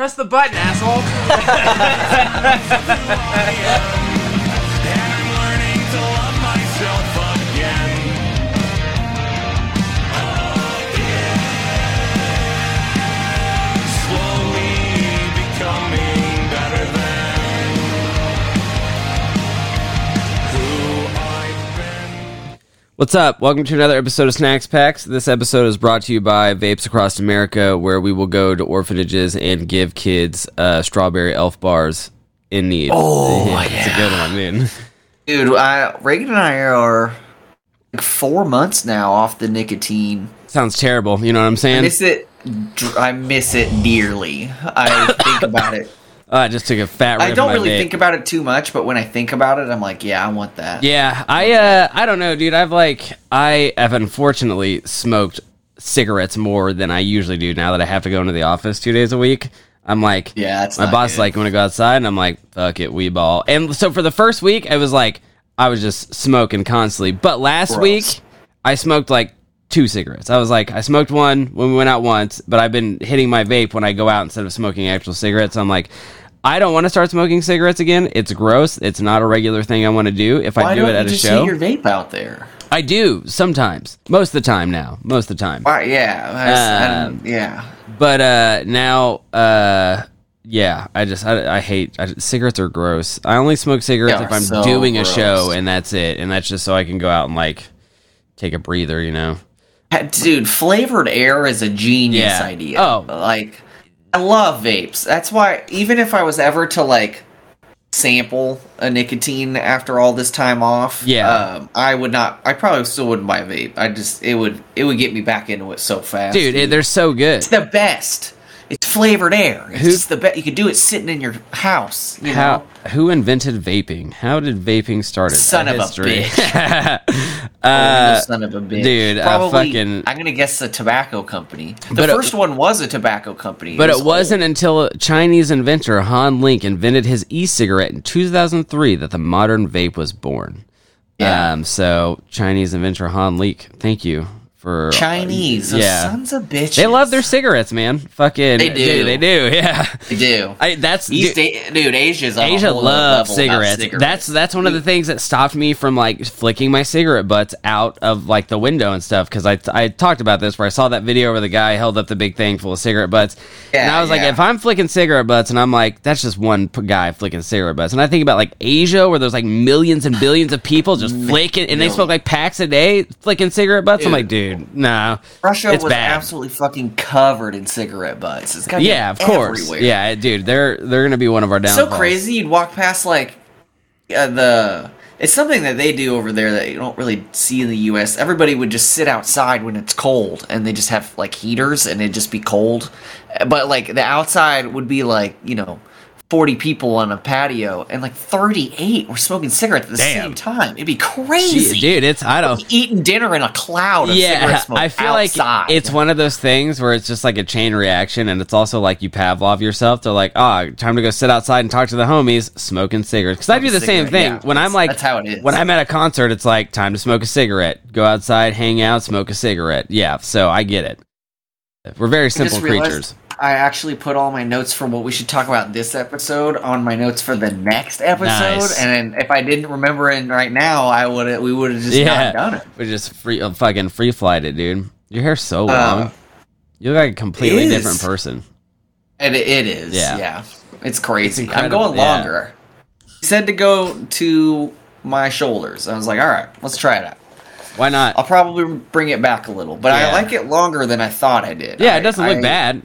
Press the button, asshole. And I'm learning to love myself again. Slowly becoming better than who I've been. What's up? Welcome to another episode of Snacks Packs. This episode is brought to you by Vapes Across America, where we will go to orphanages and give kids strawberry elf bars in need. Oh, yeah. It's a good one, man. Dude, Reagan and I are like 4 months now off the nicotine. Sounds terrible. You know what I'm saying? I miss it dearly. I think about it. I just took a fat rip. I don't really think about it too much, but when I think about it, I'm like, yeah, I want that. Yeah, I don't know, dude. I have unfortunately smoked cigarettes more than I usually do now that I have to go into the office 2 days a week. I'm like, yeah, that's my boss. Good. Like, you want to go outside? And I'm like, fuck it, weed ball. And so for the first week, I was just smoking constantly. But last week, I smoked like 2 cigarettes. I smoked one when we went out once, but I've been hitting my vape when I go out instead of smoking actual cigarettes. I'm like, I don't want to start smoking cigarettes again. It's gross. It's not a regular thing I want to do. If I do it at a show, why don't you just hit your vape out there? I do sometimes. Most of the time now. Most of the time. Yeah. Yeah. But now, yeah. I hate cigarettes are gross. I only smoke cigarettes if I'm doing a show, and that's it. And that's just so I can go out and like take a breather, you know. Dude, flavored air is a genius idea. Oh, like I love vapes. That's why even if I was ever to like sample a nicotine after all this time off, I would not. I probably still wouldn't buy a vape. It would get me back into it so fast, dude. They're so good. It's the best. It's flavored air. It's just the best. You could do it sitting in your house. Who invented vaping? How did vaping start? Son of a bitch. Son of a bitch. Dude, I'm going to guess the tobacco company. The first one was a tobacco company. But it wasn't until Chinese inventor Han Link invented his e-cigarette in 2003 that the modern vape was born. Yeah. So, Chinese inventor Han Link, thank you. For Chinese, sons of bitches. They love their cigarettes, man. Fucking, they do. Dude, they do, yeah. They do. Asia's on Asia a whole loves level, cigarettes. That's one of the things that stopped me from like flicking my cigarette butts out of like the window and stuff. Because I talked about this where I saw that video where the guy held up the big thing full of cigarette butts, and I was like, if I'm flicking cigarette butts, and I'm like, that's just one guy flicking cigarette butts. And I think about like Asia where there's like millions and billions of people just flicking, and they smoke like packs a day flicking cigarette butts. Dude. I'm like, dude. No. Russia was bad. Absolutely fucking covered in cigarette butts. It's got of course. Everywhere. Yeah, dude, they're going to be one of our downfalls. It's so crazy you'd walk past like it's something that they do over there that you don't really see in the US. Everybody would just sit outside when it's cold and they just have like heaters and it'd just be cold. But like the outside would be like, 40 people on a patio, and like 38 were smoking cigarettes at the same time. It'd be crazy. Jeez, dude, eating dinner in a cloud of cigarette smoke. I feel outside. Like it's one of those things where it's just like a chain reaction, and it's also like you Pavlov yourself. They're like, time to go sit outside and talk to the homies, smoking cigarettes. Because I do the same thing. Yeah, when I'm like, that's how it is. When I'm at a concert, it's like, time to smoke a cigarette. Go outside, hang out, smoke a cigarette. Yeah, so I get it. We're very simple creatures. I actually put all my notes for what we should talk about this episode on my notes for the next episode. Nice. And if I didn't remember it right now, we would have just not done it. We just fucking free-flied it, dude. Your hair's so long. You look like a completely different person. And it is, yeah. It's crazy. It's I'm going longer. He said to go to my shoulders. I was like, all right, let's try it out. Why not? I'll probably bring it back a little, but I like it longer than I thought I did. Yeah, it doesn't look bad.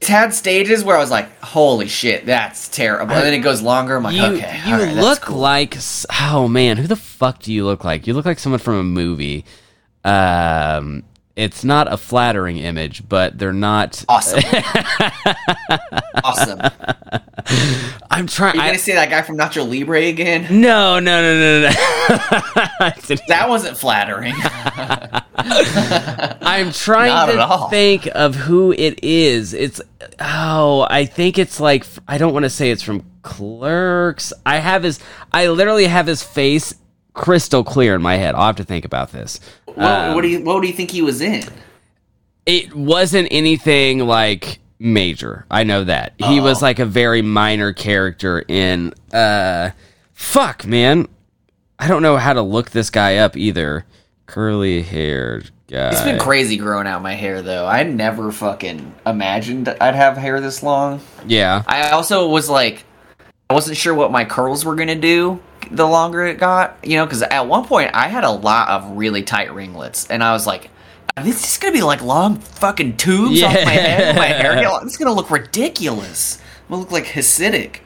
It's had stages where I was like, holy shit, that's terrible. And then it goes longer. I'm like, okay. You look like, oh man, who the fuck do you look like? You look like someone from a movie. It's not a flattering image, but they're not. Awesome. Awesome. I'm trying. Are you going to say that guy from Nacho Libre again? No. That wasn't flattering. I'm trying to think of who it is. It's, I think it's like, I don't want to say it's from Clerks. I literally have his face crystal clear in my head. I'll have to think about this. What do you think he was in? It wasn't anything like major. I know that. He was like a very minor character in fuck, man. I don't know how to look this guy up either. Curly haired guy. It's been crazy growing out my hair though. I never fucking imagined I'd have hair this long. Yeah. I also was like, I wasn't sure what my curls were gonna do the longer it got, you know, because at one point I had a lot of really tight ringlets, and I was like, "This is just gonna be like long fucking tubes off my head, my hair. It's gonna look ridiculous. I'm gonna look like Hasidic."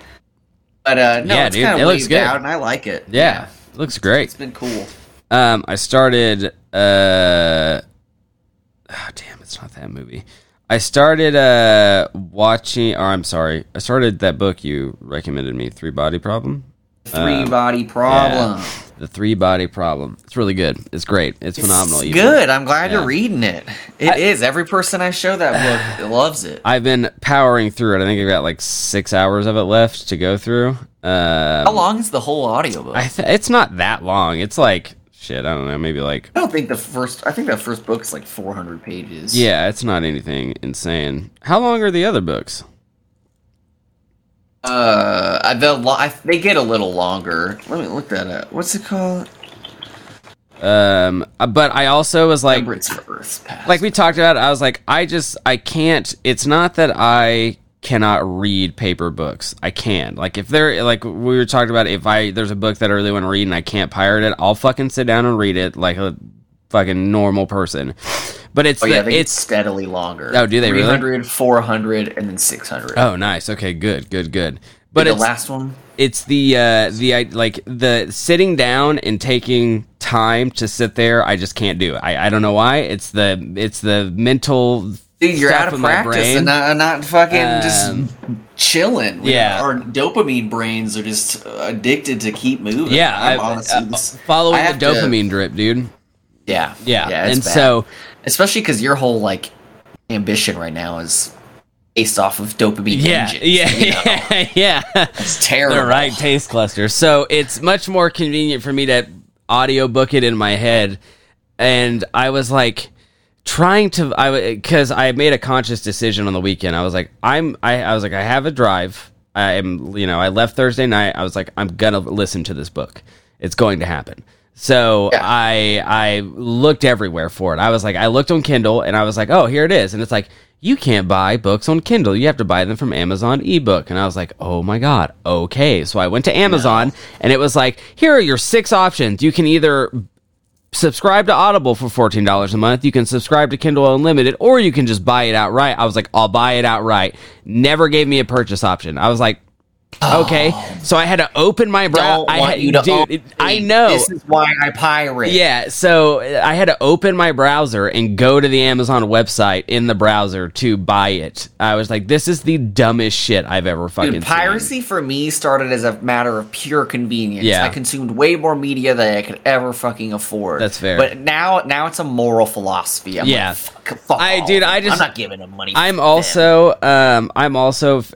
But no, yeah, it's kind of it out, and I like it. Yeah, it looks great. It's been cool. I started. Oh, damn, it's not that movie. I started watching. Or I'm sorry, I started that book you recommended me, Three Body Problem. Three Body Problem. Yeah, the Three Body Problem. It's really good. It's great. It's phenomenal. It's good. I'm glad you're reading it. It is. Every person I show that book loves it. I've been powering through it. I think I've got like 6 hours of it left to go through. How long is the whole audiobook? It's not that long. It's like, shit, I don't know, maybe like... I think that first book's like 400 pages. Yeah, it's not anything insane. How long are the other books? They get a little longer. Let me look that up. What's it called? But I also was like, like we talked about, I was like, I can't. It's not that I cannot read paper books. I can. Like if they're like we were talking about, there's a book that I really want to read and I can't pirate it, I'll fucking sit down and read it like a fucking normal person. But it's steadily longer. Oh, do they really? 300, 400, and then 600. Oh, nice. Okay, good. But the last one? It's the sitting down and taking time to sit there, I just can't do it. I don't know why. It's the mental. Dude, you're out of practice and not fucking just chilling. Yeah. Our dopamine brains are just addicted to keep moving. Yeah, following the dopamine drip, dude. Yeah. Yeah. Yeah, and bad. So... Especially because your whole, like, ambition right now is based off of dopamine engines. Yeah, you know? Yeah. It's terrible. The right taste cluster. So it's much more convenient for me to audiobook it in my head. And I was, like, because I made a conscious decision on the weekend. I was like, I have a drive. I left Thursday night. I was like, I'm going to listen to this book. It's going to happen. So yeah. I looked everywhere for it. I was like, I looked on Kindle, and I was like, oh, here it is. And it's like, you can't buy books on Kindle. You have to buy them from Amazon eBook. And I was like, oh, my God. Okay. So I went to Amazon, and it was like, here are your 6 options. You can either subscribe to Audible for $14 a month. You can subscribe to Kindle Unlimited, or you can just buy it outright. I was like, I'll buy it outright. Never gave me a purchase option. I was like, okay, so I had to open my browser. I know. This is why I pirate. Yeah, so I had to open my browser and go to the Amazon website in the browser to buy it. I was like, this is the dumbest shit I've ever fucking seen. Piracy for me started as a matter of pure convenience. Yeah. I consumed way more media than I could ever fucking afford. That's fair. But now it's a moral philosophy. I'm fuck I, dude, I just, I'm not giving them money. I'm also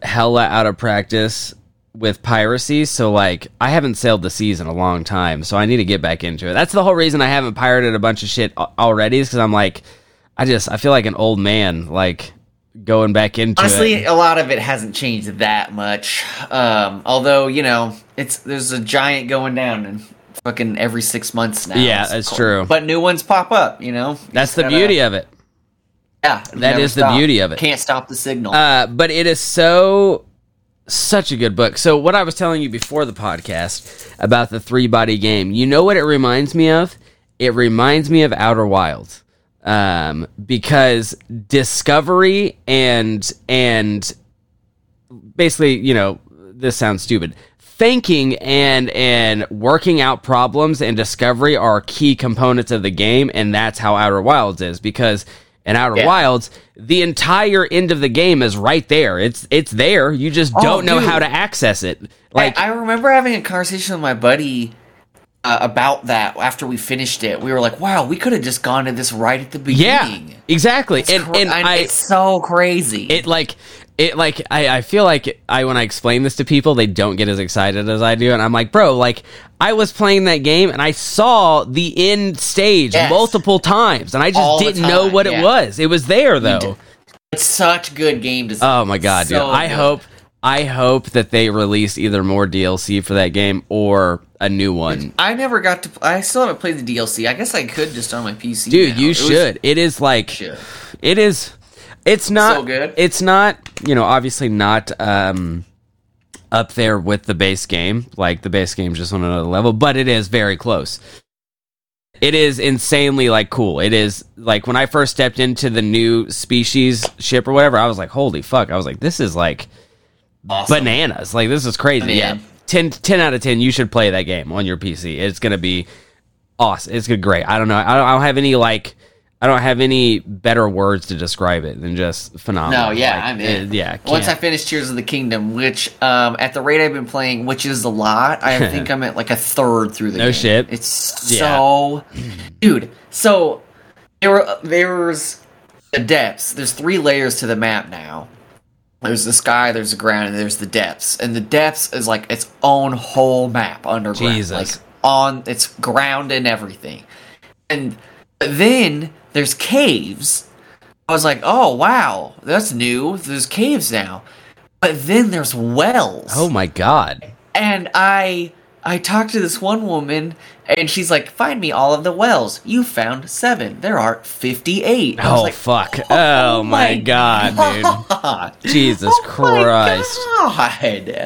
hella out of practice with piracy, so like I haven't sailed the seas in a long time, so I need to get back into it. That's the whole reason I haven't pirated a bunch of shit already, is because I'm like, I feel like an old man, like going back into it. Honestly, a lot of it hasn't changed that much. Although, you know, there's a giant going down and fucking every 6 months now. Yeah, that's true. But new ones pop up, you know. That's the beauty of it. Yeah, that is the beauty of it. Can't stop the signal. But it is such a good book. So what I was telling you before the podcast about the three-body game, you know what it reminds me of? It reminds me of Outer Wilds, because discovery and basically, you know, this sounds stupid, thinking and working out problems and discovery are key components of the game, and that's how Outer Wilds is, because... And Outer Wilds, the entire end of the game is right there. It's there. You just don't know how to access it. Like I remember having a conversation with my buddy about that after we finished it. We were like, "Wow, we could have just gone to this right at the beginning." Yeah, exactly. It's so crazy. I feel like when I explain this to people, they don't get as excited as I do, and I'm like, bro, like I was playing that game and I saw the end stage multiple times, and I just didn't know what it was. It was there though. It's such good game design. Oh my god, so dude! I hope that they release either more DLC for that game or a new one. I never got to. I still haven't played the DLC. I guess I could just on my PC. Dude, now. You should. It is. It's not so good. It's not. You know, obviously not. Up there with the base game. Like the base game's just on another level, but it is very close. It is insanely like cool. It is like when I first stepped into the new species ship or whatever, I was like, holy fuck. I was like, this is like awesome. Bananas. Like this is crazy. Man. Yeah. 10 out of 10. You should play that game on your PC. It's going to be awesome. It's going to be great. I don't know. I don't have any better words to describe it than just phenomenal. No, yeah, like, I'm in. Once I finish Tears of the Kingdom, which at the rate I've been playing, which is a lot, I think I'm at like a third through the game. No shit. It's so... Yeah. Dude, so there's the depths. There's 3 layers to the map now. There's the sky, there's the ground, and there's the depths. And the depths is like its own whole map underground. Jesus. Like on its ground and everything. And then... there's caves. I was like, oh, wow, that's new. There's caves now. But then there's wells. Oh, my God. And I talked to this one woman, and she's like, find me all of the wells. You found 7. There are 58. I was like, fuck. Oh, my God, dude. Jesus Christ. God.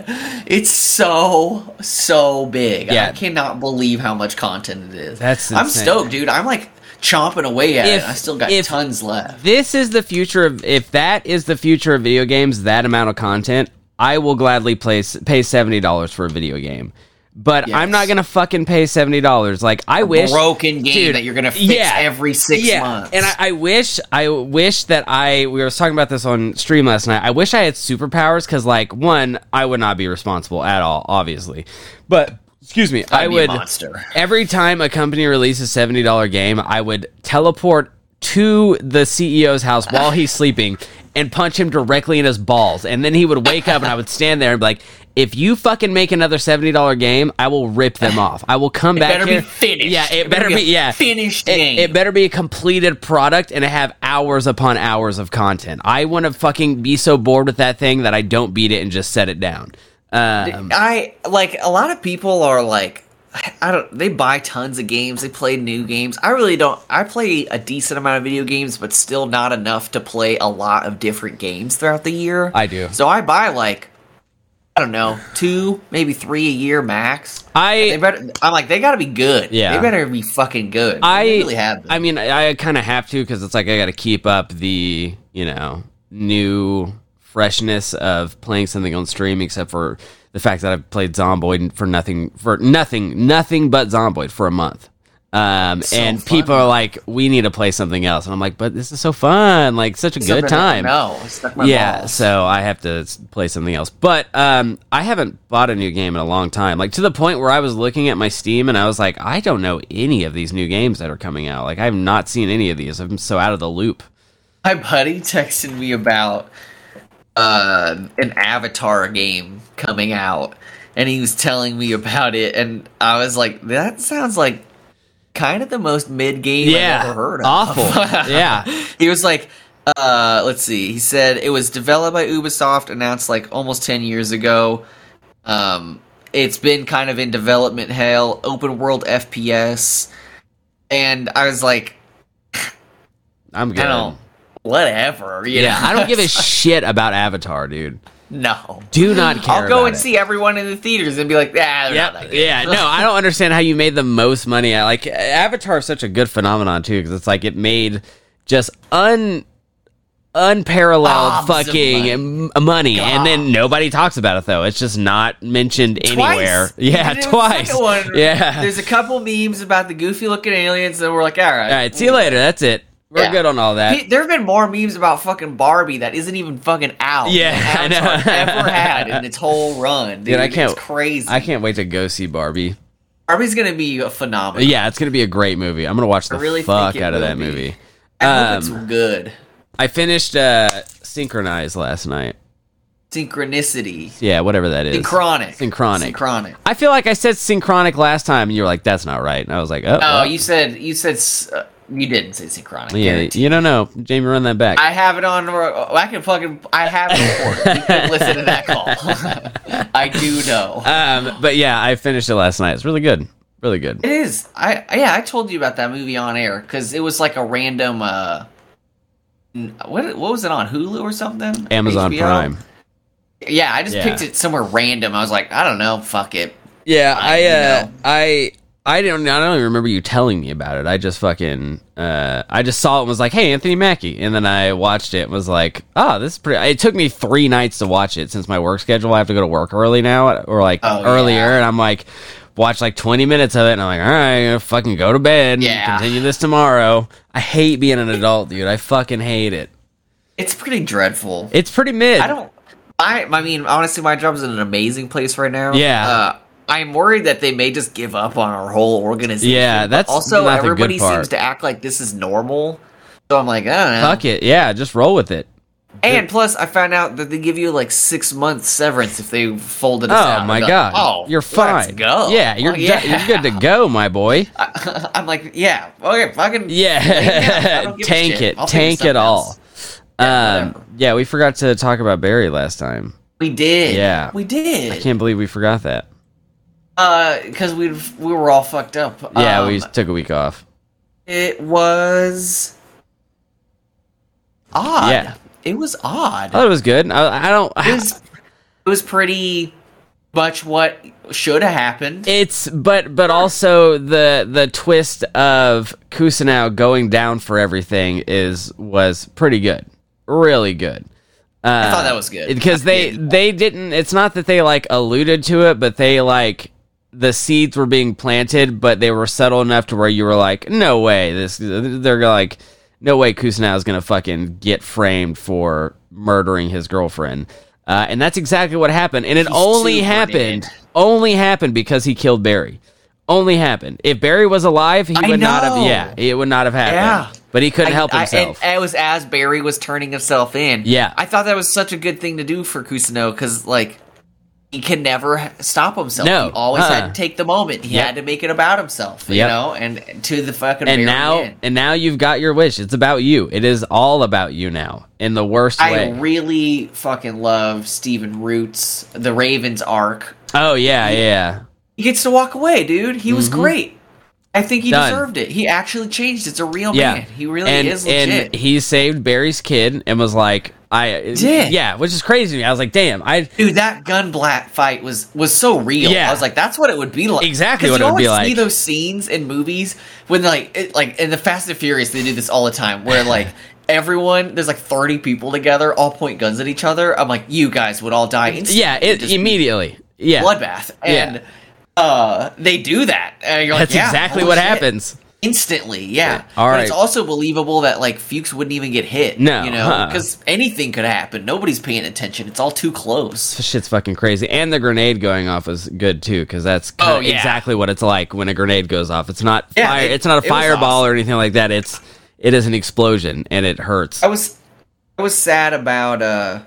It's so big. Yeah. I cannot believe how much content it is. That's insane. I'm stoked, dude. I'm like... chomping away at it. I still got tons left. If that is the future of video games, that amount of content, I will gladly pay $70 for a video game. But yes. I'm not going to fucking pay $70. Like, I wish... broken game that you're going to fix every 6 months. And I wish that we were talking about this on stream last night. I wish I had superpowers because, like, one, I would not be responsible at all, obviously. But... excuse me, I would, every time a company releases a $70 game, I would teleport to the CEO's house while he's sleeping and punch him directly in his balls. And then he would wake up and I would stand there and be like, if you fucking make another $70 game, I will rip them off. I will come back here. It better be finished. Yeah, it better be a finished game. It better be a completed product and have hours upon hours of content. I want to fucking be so bored with that thing that I don't beat it and just set it down. I like a lot of people are like, they buy tons of games, they play new games. I really don't. I play a decent amount of video games, but still not enough to play a lot of different games throughout the year. I do. So I buy like, I don't know, 2, maybe 3 a year max. I'm like, they gotta be good. Yeah. They better be fucking good. They really have them. I mean, I kind of have to because it's like I gotta keep up the, you know, new freshness of playing something on stream, except for the fact that I've played Zomboid for nothing but Zomboid for a month. So and fun. People are like, we need to play something else. And I'm like, but this is so fun. Like such a good time. No, I stuck my balls. So I have to play something else. But I haven't bought a new game in a long time. Like to the point where I was looking at my Steam and I was like, I don't know any of these new games that are coming out. Like I have not seen any of these. I'm so out of the loop. My buddy texted me about an Avatar game coming out, and he was telling me about it, and I was like, that sounds like kind of the most mid game I've ever heard of. Awful. Yeah. He was like, let's see. He said it was developed by Ubisoft, announced like almost 10 years ago. It's been kind of in development hell, open world FPS, and I was like, I'm good. Whatever. I don't give a shit about Avatar, dude. No. Do not care. I'll go about and see everyone in the theaters and be like, they're not that good. Yeah, no, I don't understand how you made the most money. Like, Avatar is such a good phenomenon, too, because it's like it made just unparalleled fucking money. And then nobody talks about it, though. It's just not mentioned anywhere. Yeah, twice. Yeah. There's a couple memes about the goofy-looking aliens that were like, all right. See you later. That's it. We're good on all that. There have been more memes about fucking Barbie that isn't even fucking out. Yeah, I know. Ever had in its whole run. Dude, it's crazy. I can't wait to go see Barbie. Barbie's going to be a phenomenon. Yeah, it's going to be a great movie. I'm going to watch the fuck out of that movie. I hope it's good. I finished Synchronize last night. Synchronicity. Yeah, whatever that is. Synchronic. I feel like I said Synchronic last time, and you were like, that's not right. And I was like, oh. No, well. You said You didn't say Synchronic. Yeah, you don't know. Jamie, run that back. I have it on. I have it recorded. You can listen to that call. I do know. But yeah, I finished it last night. It's really good. Really good. It is. I told you about that movie on air because it was like a random. What was it on Hulu or something? Amazon HBO? Prime. Yeah, I just picked it somewhere random. I was like, I don't know. Fuck it. Yeah, I don't even remember you telling me about it. I just fucking I just saw it and was like, hey, Anthony Mackie. And then I watched it and was like, oh, this is pretty. It took me 3 nights to watch it since my work schedule. I have to go to work early now or like earlier. Yeah. And I'm like, watch like 20 minutes of it. And I'm like, all right, I'm going to fucking go to bed. Yeah. Continue this tomorrow. I hate being an adult, dude. I fucking hate it. It's pretty dreadful. It's pretty mid. I mean, honestly, my job's in an amazing place right now. Yeah. I'm worried that they may just give up on our whole organization. Yeah, that's also not everybody seems to act like this is normal. So I'm like, I don't know. Fuck it, yeah, just roll with it. And plus, I found out that they give you like 6 months severance if they folded us out. Oh my god! Oh, you're fine. Let's go. Yeah, you're good to go, my boy. I'm like, yeah, okay, fucking yeah, tank it all. Yeah, we forgot to talk about Barry last time. We did. Yeah, we did. I can't believe we forgot that. Because we were all fucked up. Yeah, we took a week off. It was odd. Yeah. It was odd. I thought it was good. It was pretty much what should have happened. It's but also the twist of Cousineau going down for everything was pretty good. Really good. I thought that was good. Because they didn't. It's not that they like alluded to it, but they like. The seeds were being planted, but they were subtle enough to where you were like, no way. They're like, no way Cousineau is going to fucking get framed for murdering his girlfriend. And that's exactly what happened. And it only happened because he killed Barry. Only happened. If Barry was alive, it would not have happened. Yeah. But he couldn't help himself. It was as Barry was turning himself in. Yeah. I thought that was such a good thing to do for Cousineau because, like, he can never stop himself. No, he always had to take the moment. He had to make it about himself, you know, and to the fucking and now end. And now you've got your wish. It's about you. It is all about you now in the worst way. I really fucking love Stephen Root's The Raven's arc. Oh yeah, yeah. He gets to walk away, dude. He was great. I think he deserved it. He actually changed. It's a real man. He really is legit. And he saved Barry's kid and was like. I did. Yeah, which is crazy to me. I was like, damn. Dude, that gunblast fight was so real. Yeah. I was like, that's what it would be like. Exactly what it would be like. You always see those scenes in movies when, like in the Fast and Furious, they do this all the time, where, like, everyone, there's like 30 people together, all point guns at each other. I'm like, you guys would all die instantly. Yeah, immediately. Yeah. Bloodbath. And they do that. And you're like, that's exactly what happens. Instantly, all right. But it's also believable that like Fuchs wouldn't even get hit. No, you know, because anything could happen. Nobody's paying attention. It's all too close. This shit's fucking crazy. And the grenade going off was good too, because that's exactly what it's like when a grenade goes off. It's not fire. It's not a fireball or anything like that. It is an explosion and it hurts. I was sad about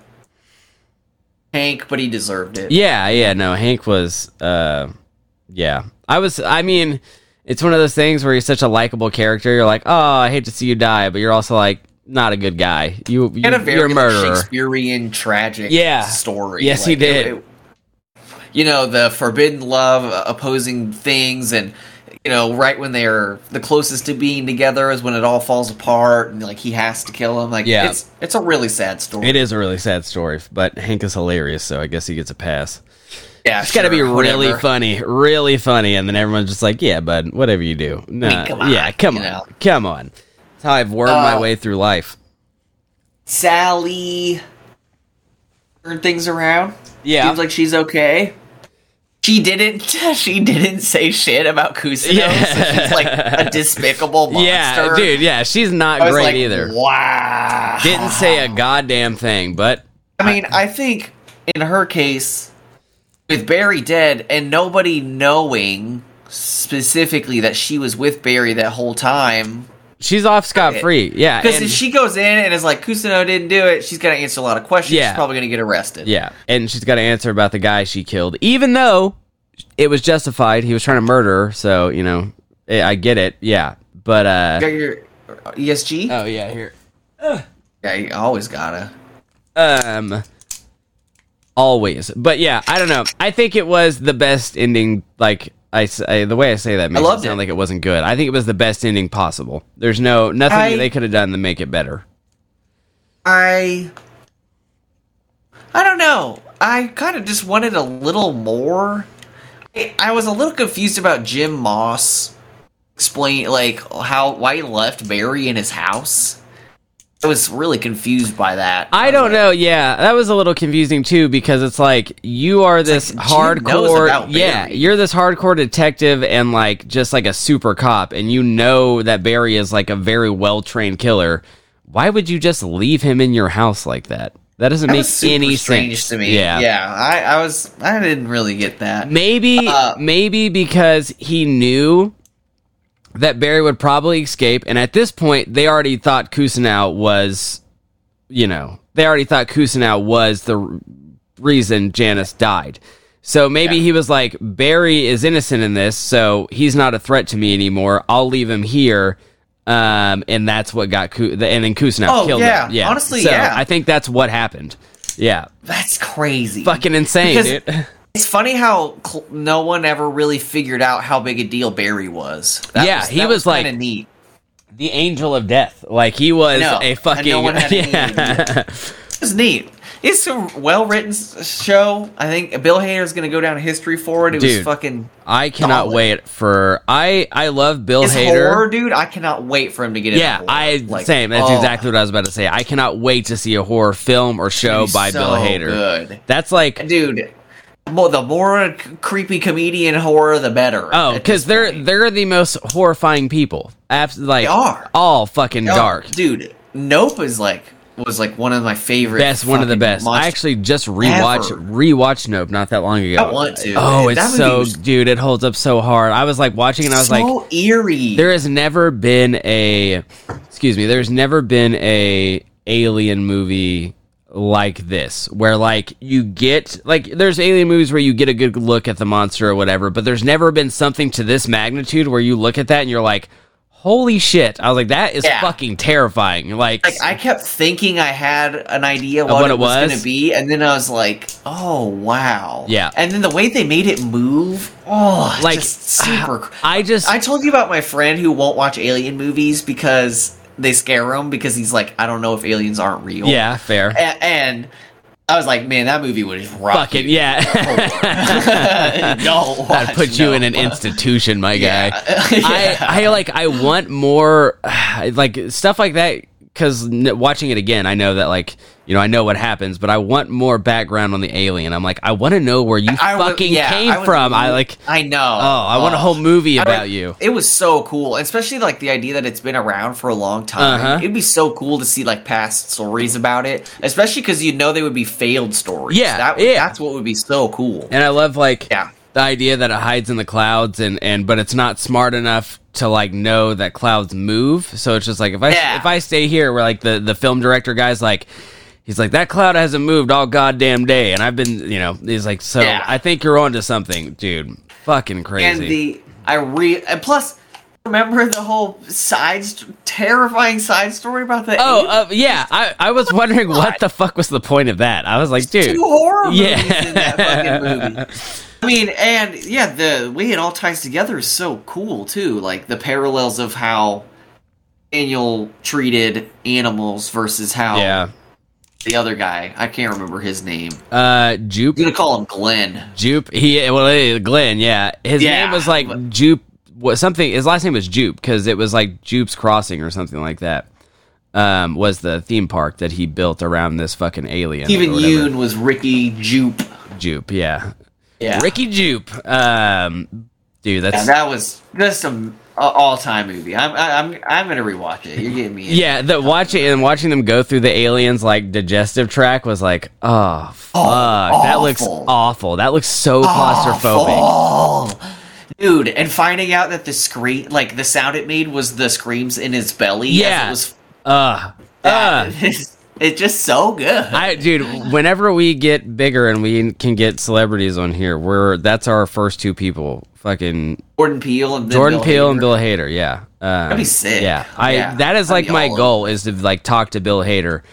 Hank, but he deserved it. Yeah. No, Hank was. I mean. It's one of those things where you're such a likable character. You're like, oh, I hate to see you die, but you're also like not a good guy. You're a murderer. Shakespearean tragic story. Yes, like, he did. The forbidden love, opposing things, and you know, right when they're the closest to being together is when it all falls apart, and like he has to kill him. Like, it's a really sad story. It is a really sad story, but Hank is hilarious, so I guess he gets a pass. Yeah, it's got to be really funny, and then everyone's just like, "Yeah, bud, whatever you do, no, I mean, come on." That's how I've wormed my way through life. Sally turned things around. Yeah, seems like she's okay. She didn't. She didn't say shit about Cousineau. Yeah. So she's like a despicable monster. Yeah, dude. Yeah, she's not great either. Wow. Didn't say a goddamn thing. But I mean, I think in her case. With Barry dead and nobody knowing specifically that she was with Barry that whole time. She's off scot-free, yeah. Because if she goes in and is like, Cousineau didn't do it, she's got to answer a lot of questions. Yeah. She's probably going to get arrested. Yeah, and she's got to answer about the guy she killed, even though it was justified. He was trying to murder her, so, you know, I get it, yeah. But ESG? Oh, yeah, here. Yeah, you always gotta. Always. But yeah, I don't know. I think it was the best ending, like... I the way I say that makes it sound like it wasn't good. I think it was the best ending possible. There's nothing that they could have done to make it better. I don't know. I kind of just wanted a little more. I was a little confused about Jim Moss explaining why he left Barry in his house. I was really confused by that. I don't know. Yeah, that was a little confusing too, because it's like you are this hardcore. Yeah, you're this hardcore detective and like just like a super cop, and you know that Barry is like a very well trained killer. Why would you just leave him in your house like that? That doesn't make any sense to me. Yeah, yeah. I didn't really get that. Maybe because he knew that Barry would probably escape, and at this point, they already thought Cousineau was, the reason Janice died. So maybe he was like, Barry is innocent in this, so he's not a threat to me anymore. I'll leave him here, and that's what got Cousineau killed him. Yeah, honestly, so I think that's what happened. Yeah, that's crazy, fucking insane, dude. It's funny how no one ever really figured out how big a deal Barry was. He was like kind of neat. The angel of death. Like he was a fucking. No one had any It was neat. It's a well-written show. I think Bill Hader's going to go down in history for it. It was fucking. I cannot wait for. I love Bill Hader. Horror, dude. I cannot wait for him to get in. Yeah, same. That's exactly what I was about to say. I cannot wait to see a horror film or show by Bill Hader. Good. That's like, dude. The more creepy comedian horror, the better. Oh, because they're the most horrifying people. They are all fucking dark, dude. Nope was one of my favorite. Best, one of the best. I actually just rewatched Nope not that long ago. I want to. Oh, it's so dude, it holds up so hard. I was like watching and I was so like, so eerie. There's never been a alien movie like this, where there's alien movies where you get a good look at the monster or whatever, but there's never been something to this magnitude where you look at that and you're like, holy shit. I was like, that is fucking terrifying. Like I kept thinking I had an idea what it was gonna be, and then I was like, oh wow. Yeah. And then the way they made it move, just super. I told you about my friend who won't watch alien movies because they scare him, because he's like, I don't know if aliens aren't real. Yeah, fair. And I was like, man, that movie would rock. Fuck it, yeah. No, I'd put you in an institution, my guy. Yeah. I want more like stuff like that, because watching it again, I know that I know what happens, but I want more background on the alien. I'm like, I want to know where you came from. I know. I want a whole movie about you. It was so cool, especially the idea that it's been around for a long time. Uh-huh. It'd be so cool to see past stories about it, especially because they would be failed stories. Yeah, that's what would be so cool. And I love the idea that it hides in the clouds, and but it's not smart enough to know that clouds move. So it's just if I stay here, where the film director guy's like. He's like, that cloud hasn't moved all goddamn day, and I've been, He's like, so I think you're onto something, dude. Fucking crazy. And plus, remember the whole terrifying side story about the. Oh, yeah. I was wondering what the fuck was the point of that. I was like, dude, 2 horror movies in that fucking movie. I mean, and yeah, the way it all ties together is so cool too. The parallels of how Daniel treated animals versus how. Yeah. The other guy, I can't remember his name. Jupe. I'm gonna call him Glenn. Jupe. Glenn. Yeah, his name was Jupe. What something? His last name was Jupe because it was Jupe's Crossing or something like that. Was the theme park that he built around this fucking alien? Even Yoon was Ricky Jupe. Jupe. Yeah. Yeah. Ricky Jupe. Dude, that was just some. All-time movie. I'm gonna rewatch it. You're getting me. Yeah, watching them go through the aliens digestive tract was oh fuck, that looks awful. That looks so claustrophobic, dude. And finding out that the scream, the sound it made, was the screams in his belly. Yeah, as it was. It's just so good. Dude, whenever we get bigger and we can get celebrities on here, that's our first two people. Fucking Jordan Peele and Bill Hader. Yeah, that'd be sick. Yeah, that is like my goal is to like talk to Bill Hader,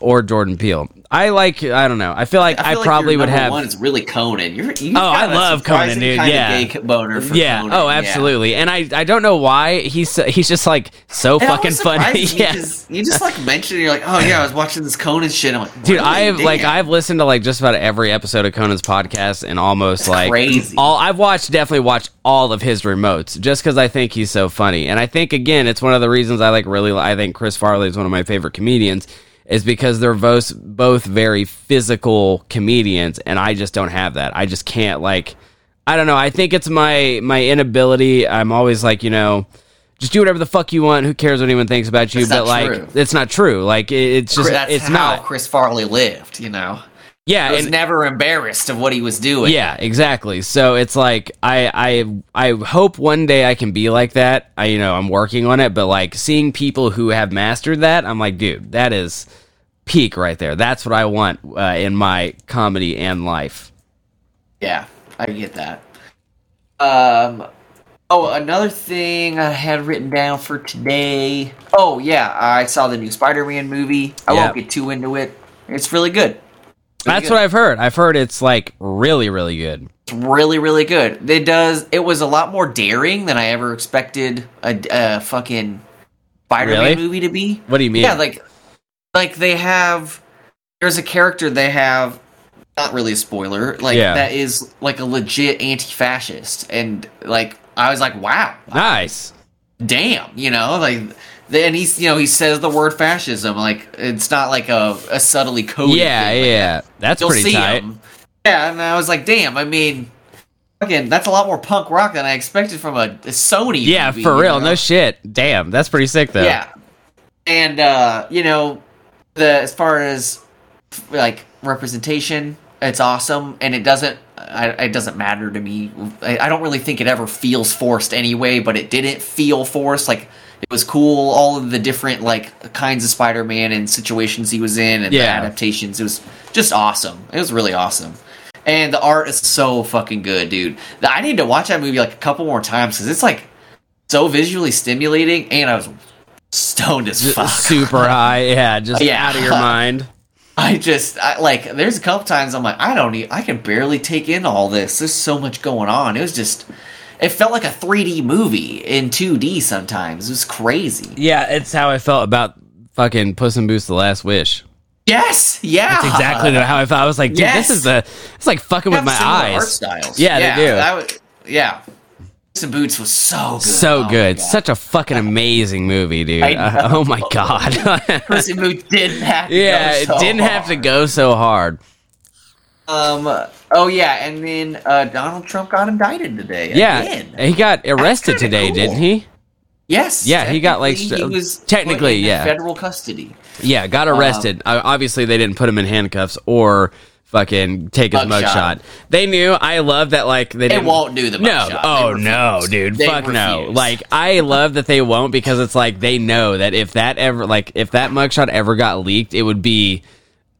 or Jordan Peele. I don't know. I feel like I feel probably would have one. It's really Conan. I love Conan, dude. Yeah, gay boner for Conan. Oh, absolutely. Yeah. And I don't know why he's just like so fucking funny. Yeah, you just like mentioned it, you're like, oh yeah, I was watching this Conan shit. I'm like, dude, I've listened to like just about every episode of Conan's podcast and almost like crazy. I've definitely watched all of his remotes just because I think he's so funny. And I think again, it's one of the reasons I think Chris Farley is one of my favorite comedians. Is because they're both very physical comedians, and I just don't have that. I just can't, like... I don't know. I think it's my inability. I'm always like, you know, just do whatever the fuck you want. Who cares what anyone thinks about you? But, like, it's not true. Like, it's just... That's how Chris Farley lived, you know? Yeah. He was never embarrassed of what he was doing. Yeah, exactly. So it's like, I hope one day I can be like that. I'm working on it, but, like, seeing people who have mastered that, I'm like, dude, that is... peak right there. That's what I want in my comedy and life. Yeah, I get that. Another thing I had written down for today. Oh, yeah, I saw the new Spider-Man movie. I won't get too into it. It's really good. That's what I've heard. I've heard it's, like, really, really good. It's really, really good. It was a lot more daring than I ever expected a fucking Spider-Man movie to be. What do you mean? Yeah, like there's a character they have, not really a spoiler, that is like a legit anti-fascist, and like I was like, wow, nice, damn, and he's he says the word fascism, like it's not like a subtly coded thing. That's pretty tight. And I was like, damn, I mean, fucking, that's a lot more punk rock than I expected from a Sony movie, for real, no shit, damn, that's pretty sick though. Yeah, and as far as like representation, it's awesome, and it doesn't matter to me. I don't really think it ever feels forced anyway, but it didn't feel forced. Like it was cool, all of the different like kinds of Spider-Man and situations he was in, and the adaptations. It was just awesome. It was really awesome, and the art is so fucking good, dude. I need to watch that movie like a couple more times because it's like so visually stimulating, and I was stoned as fuck, super high, out of your mind. I there's a couple times I'm like, I can barely take in all this. There's so much going on. It was just, it felt like a 3D movie in 2D sometimes. It was crazy. Yeah, it's how I felt about fucking Puss in Boots: The Last Wish. Yes, yeah, that's exactly how I felt. I was like, dude, this is it's like fucking with my eyes. Art styles. Yeah, they do. Puss in Boots was so good. So good. Such a fucking amazing movie, dude. Oh my god. Puss in Boots didn't have to go so hard. Yeah, it didn't have to go so hard. And then Donald Trump got indicted today. Yeah. Again. He got arrested today, didn't he? Yes. Yeah, he got he was technically in federal custody. Yeah, got arrested. Obviously they didn't put him in handcuffs or fucking take his mugshot. They knew. I love that. Like they won't do the mugshot. No. Oh no, dude. Fuck no. Like I love that they won't, because it's like they know that if that mugshot ever got leaked, it would be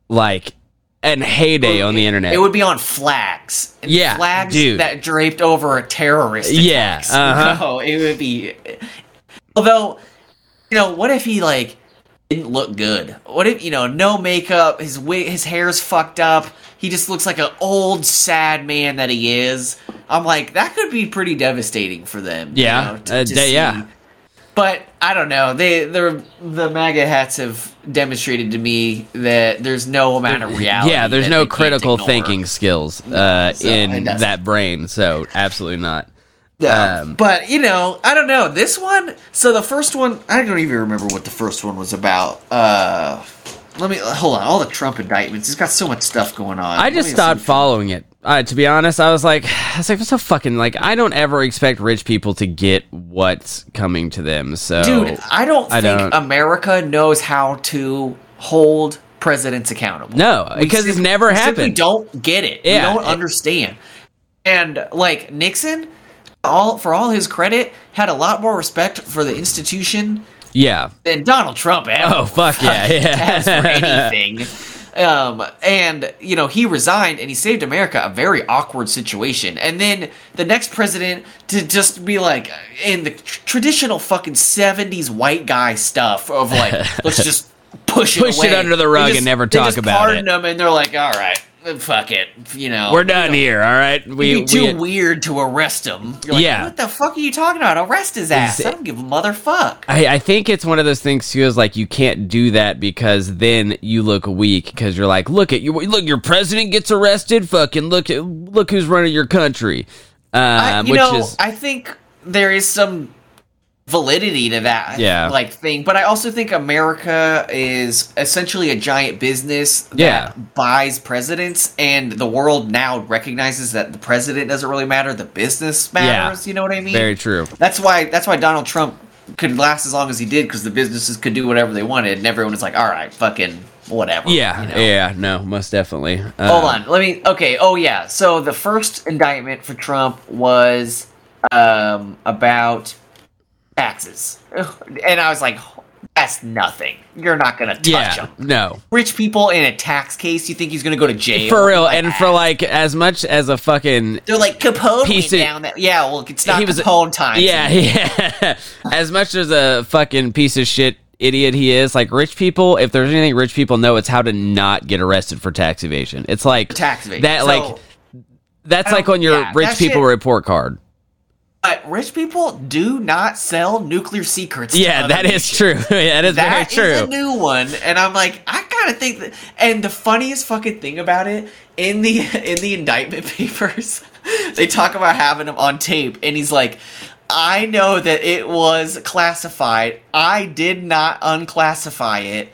like an heyday on the internet. It would be on flags. Yeah, flags that draped over a terrorist attack. Yeah. No, it would be. Although, what if he like didn't look good? What if, no makeup, his wig, his hair's fucked up, he just looks like an old sad man that he is? I'm like, that could be pretty devastating for them. But I don't know, the MAGA hats have demonstrated to me that there's no amount of reality, there's no critical thinking skills in that brain, so absolutely not. But I don't know, this one, so the first one, I don't even remember what the first one was about. Hold on, all the Trump indictments, he's got so much stuff going on. I just stopped following it, to be honest. I was like what's so fucking, like, I don't ever expect rich people to get what's coming to them, so dude, I don't think America knows how to hold presidents accountable. No, because it's never happened. We don't get it. We don't understand. And like Nixon, for all his credit, had a lot more respect for the institution Yeah. Then Donald Trump has for anything. And, you know, he resigned and he saved America a very awkward situation. And then the next president to just be like in the traditional fucking 70s white guy stuff of like, let's just push it under the rug and never talk about it. They just pardon them and they're like, all right, fuck it. You know, we're done here. All right. It'd be too weird to arrest him. You're like, yeah. What the fuck are you talking about? Arrest his ass. I don't give a motherfuck. I think it's one of those things too, is like, you can't do that because then you look weak because you're like, look, your president gets arrested. Fucking look who's running your country. I think there is some validity to that thing, but I also think America is essentially a giant business that buys presidents, and the world now recognizes that the president doesn't really matter, the business matters. You know what I mean? Very true. That's why Donald Trump could last as long as he did, because the businesses could do whatever they wanted and everyone was like, all right, fucking whatever. Yeah, you know? Yeah, no, most definitely. Hold on, let me so the first indictment for Trump was about taxes. And I was like, that's nothing. You're not going to touch them. No. Rich people in a tax case, you think he's going to go to jail? For real. Like, and for like as much as a fucking... They're like, Capone went down that... Yeah, well, it's not Capone time. Yeah. As much as a fucking piece of shit idiot he is, like, rich people, if there's anything rich people know, it's how to not get arrested for tax evasion. It's like... Tax evasion. That, so, like, that's like on your rich people report card. But rich people do not sell nuclear secrets. Yeah, that is true. That is very true. That is a new one, and I'm like, I kind of think that. And the funniest fucking thing about it in the indictment papers, they talk about having him on tape, and he's like, I know that it was classified. I did not unclassify it.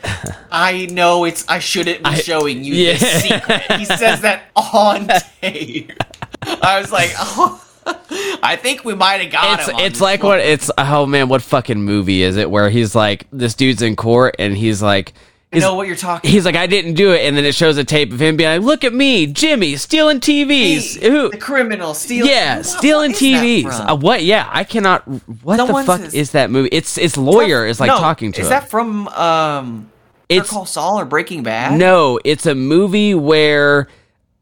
I know I shouldn't be showing you this secret. He says that on tape. I was like, oh. I think we might have got him. It's like one. Oh man, what fucking movie is it where he's like, this dude's in court and he's like, I know what you're talking. He's like, I didn't do it, and then it shows a tape of him being like, look at me, Jimmy, stealing TVs. The criminal stealing. Yeah, stealing TVs. What? Yeah, I cannot. What the fuck is that movie? It's lawyer is like talking to him. Is that from Better Call Saul or Breaking Bad? No, it's a movie where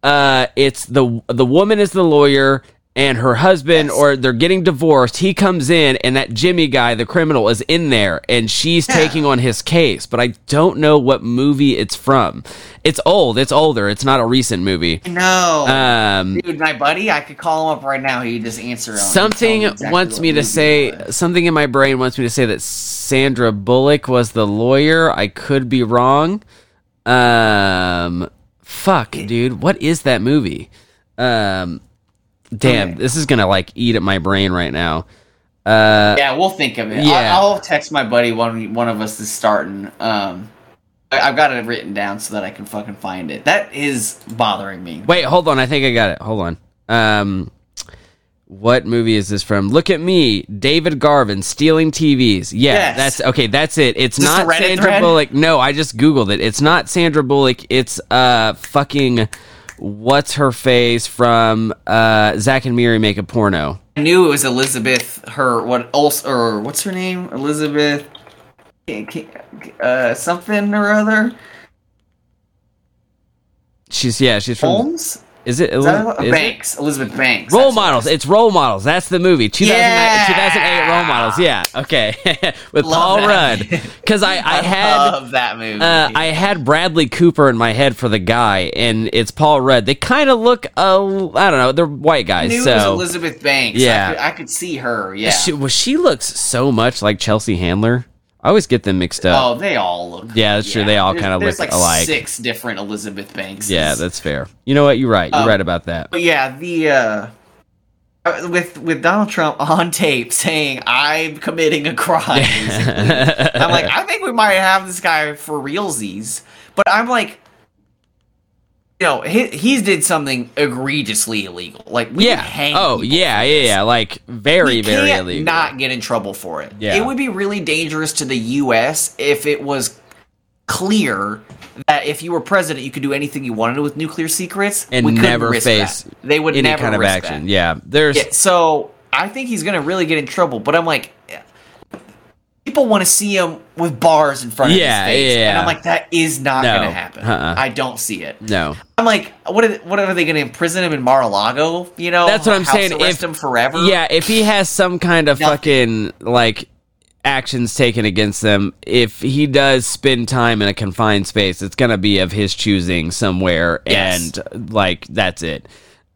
it's the woman is the lawyer. And her husband, or they're getting divorced, he comes in, and that Jimmy guy, the criminal, is in there, and she's taking on his case. But I don't know what movie it's from. It's old. It's older. It's not a recent movie. No. Dude, my buddy, I could call him up right now. He just answer. Something wants me to say, something in my brain wants me to say that Sandra Bullock was the lawyer. I could be wrong. Fuck, dude. What is that movie? Damn, this is gonna like eat at my brain right now. We'll think of it. Yeah. I'll text my buddy when one of us is starting. I've got it written down so that I can fucking find it. That is bothering me. Wait, hold on. I think I got it. Hold on. What movie is this from? Look at me, David Garvin, stealing TVs. Yeah, that's okay. That's it. It's not Sandra Bullock. No, I just googled it. It's not Sandra Bullock. It's fucking. What's her face from Zack and Miri Make a Porno? I knew it was Elizabeth. What's her name? Elizabeth something or other. She's from Holmes. Is it Banks? Elizabeth Banks. Role Models. It's Role Models. That's the movie. 2008 Role Models. Yeah. Okay. With Paul Rudd. Because I love that movie. I had Bradley Cooper in my head for the guy, and it's Paul Rudd. They kind of look, I don't know, they're white guys. I knew it was Elizabeth Banks. Yeah. I could see her. Yeah. She looks so much like Chelsea Handler. I always get them mixed up. Oh, they all look alike. Yeah, that's true. They all kind of look alike. There's 6 different Elizabeth Banks. Yeah, that's fair. You know what? You're right. You're right about that. But yeah, the with Donald Trump on tape saying, I'm committing a crime. I'm like, I think we might have this guy for realsies. But I'm like, you know, he did something egregiously illegal. Like, we hang like, very, very illegal. We can't not get in trouble for it. Yeah. It would be really dangerous to the U.S. if it was clear that if you were president, you could do anything you wanted with nuclear secrets. And never face that. They would any never kind of risk action. That. Yeah, so, I think he's going to really get in trouble. But I'm like... people want to see him with bars in front of his face. And I'm like, that is not going to happen. I don't see it. No. I'm like, what are they going to imprison him in Mar-a-Lago? You know, that's what I'm saying. Arrest him forever. Yeah, if he has some kind of fucking like actions taken against them, if he does spend time in a confined space, it's going to be of his choosing somewhere, and like that's it.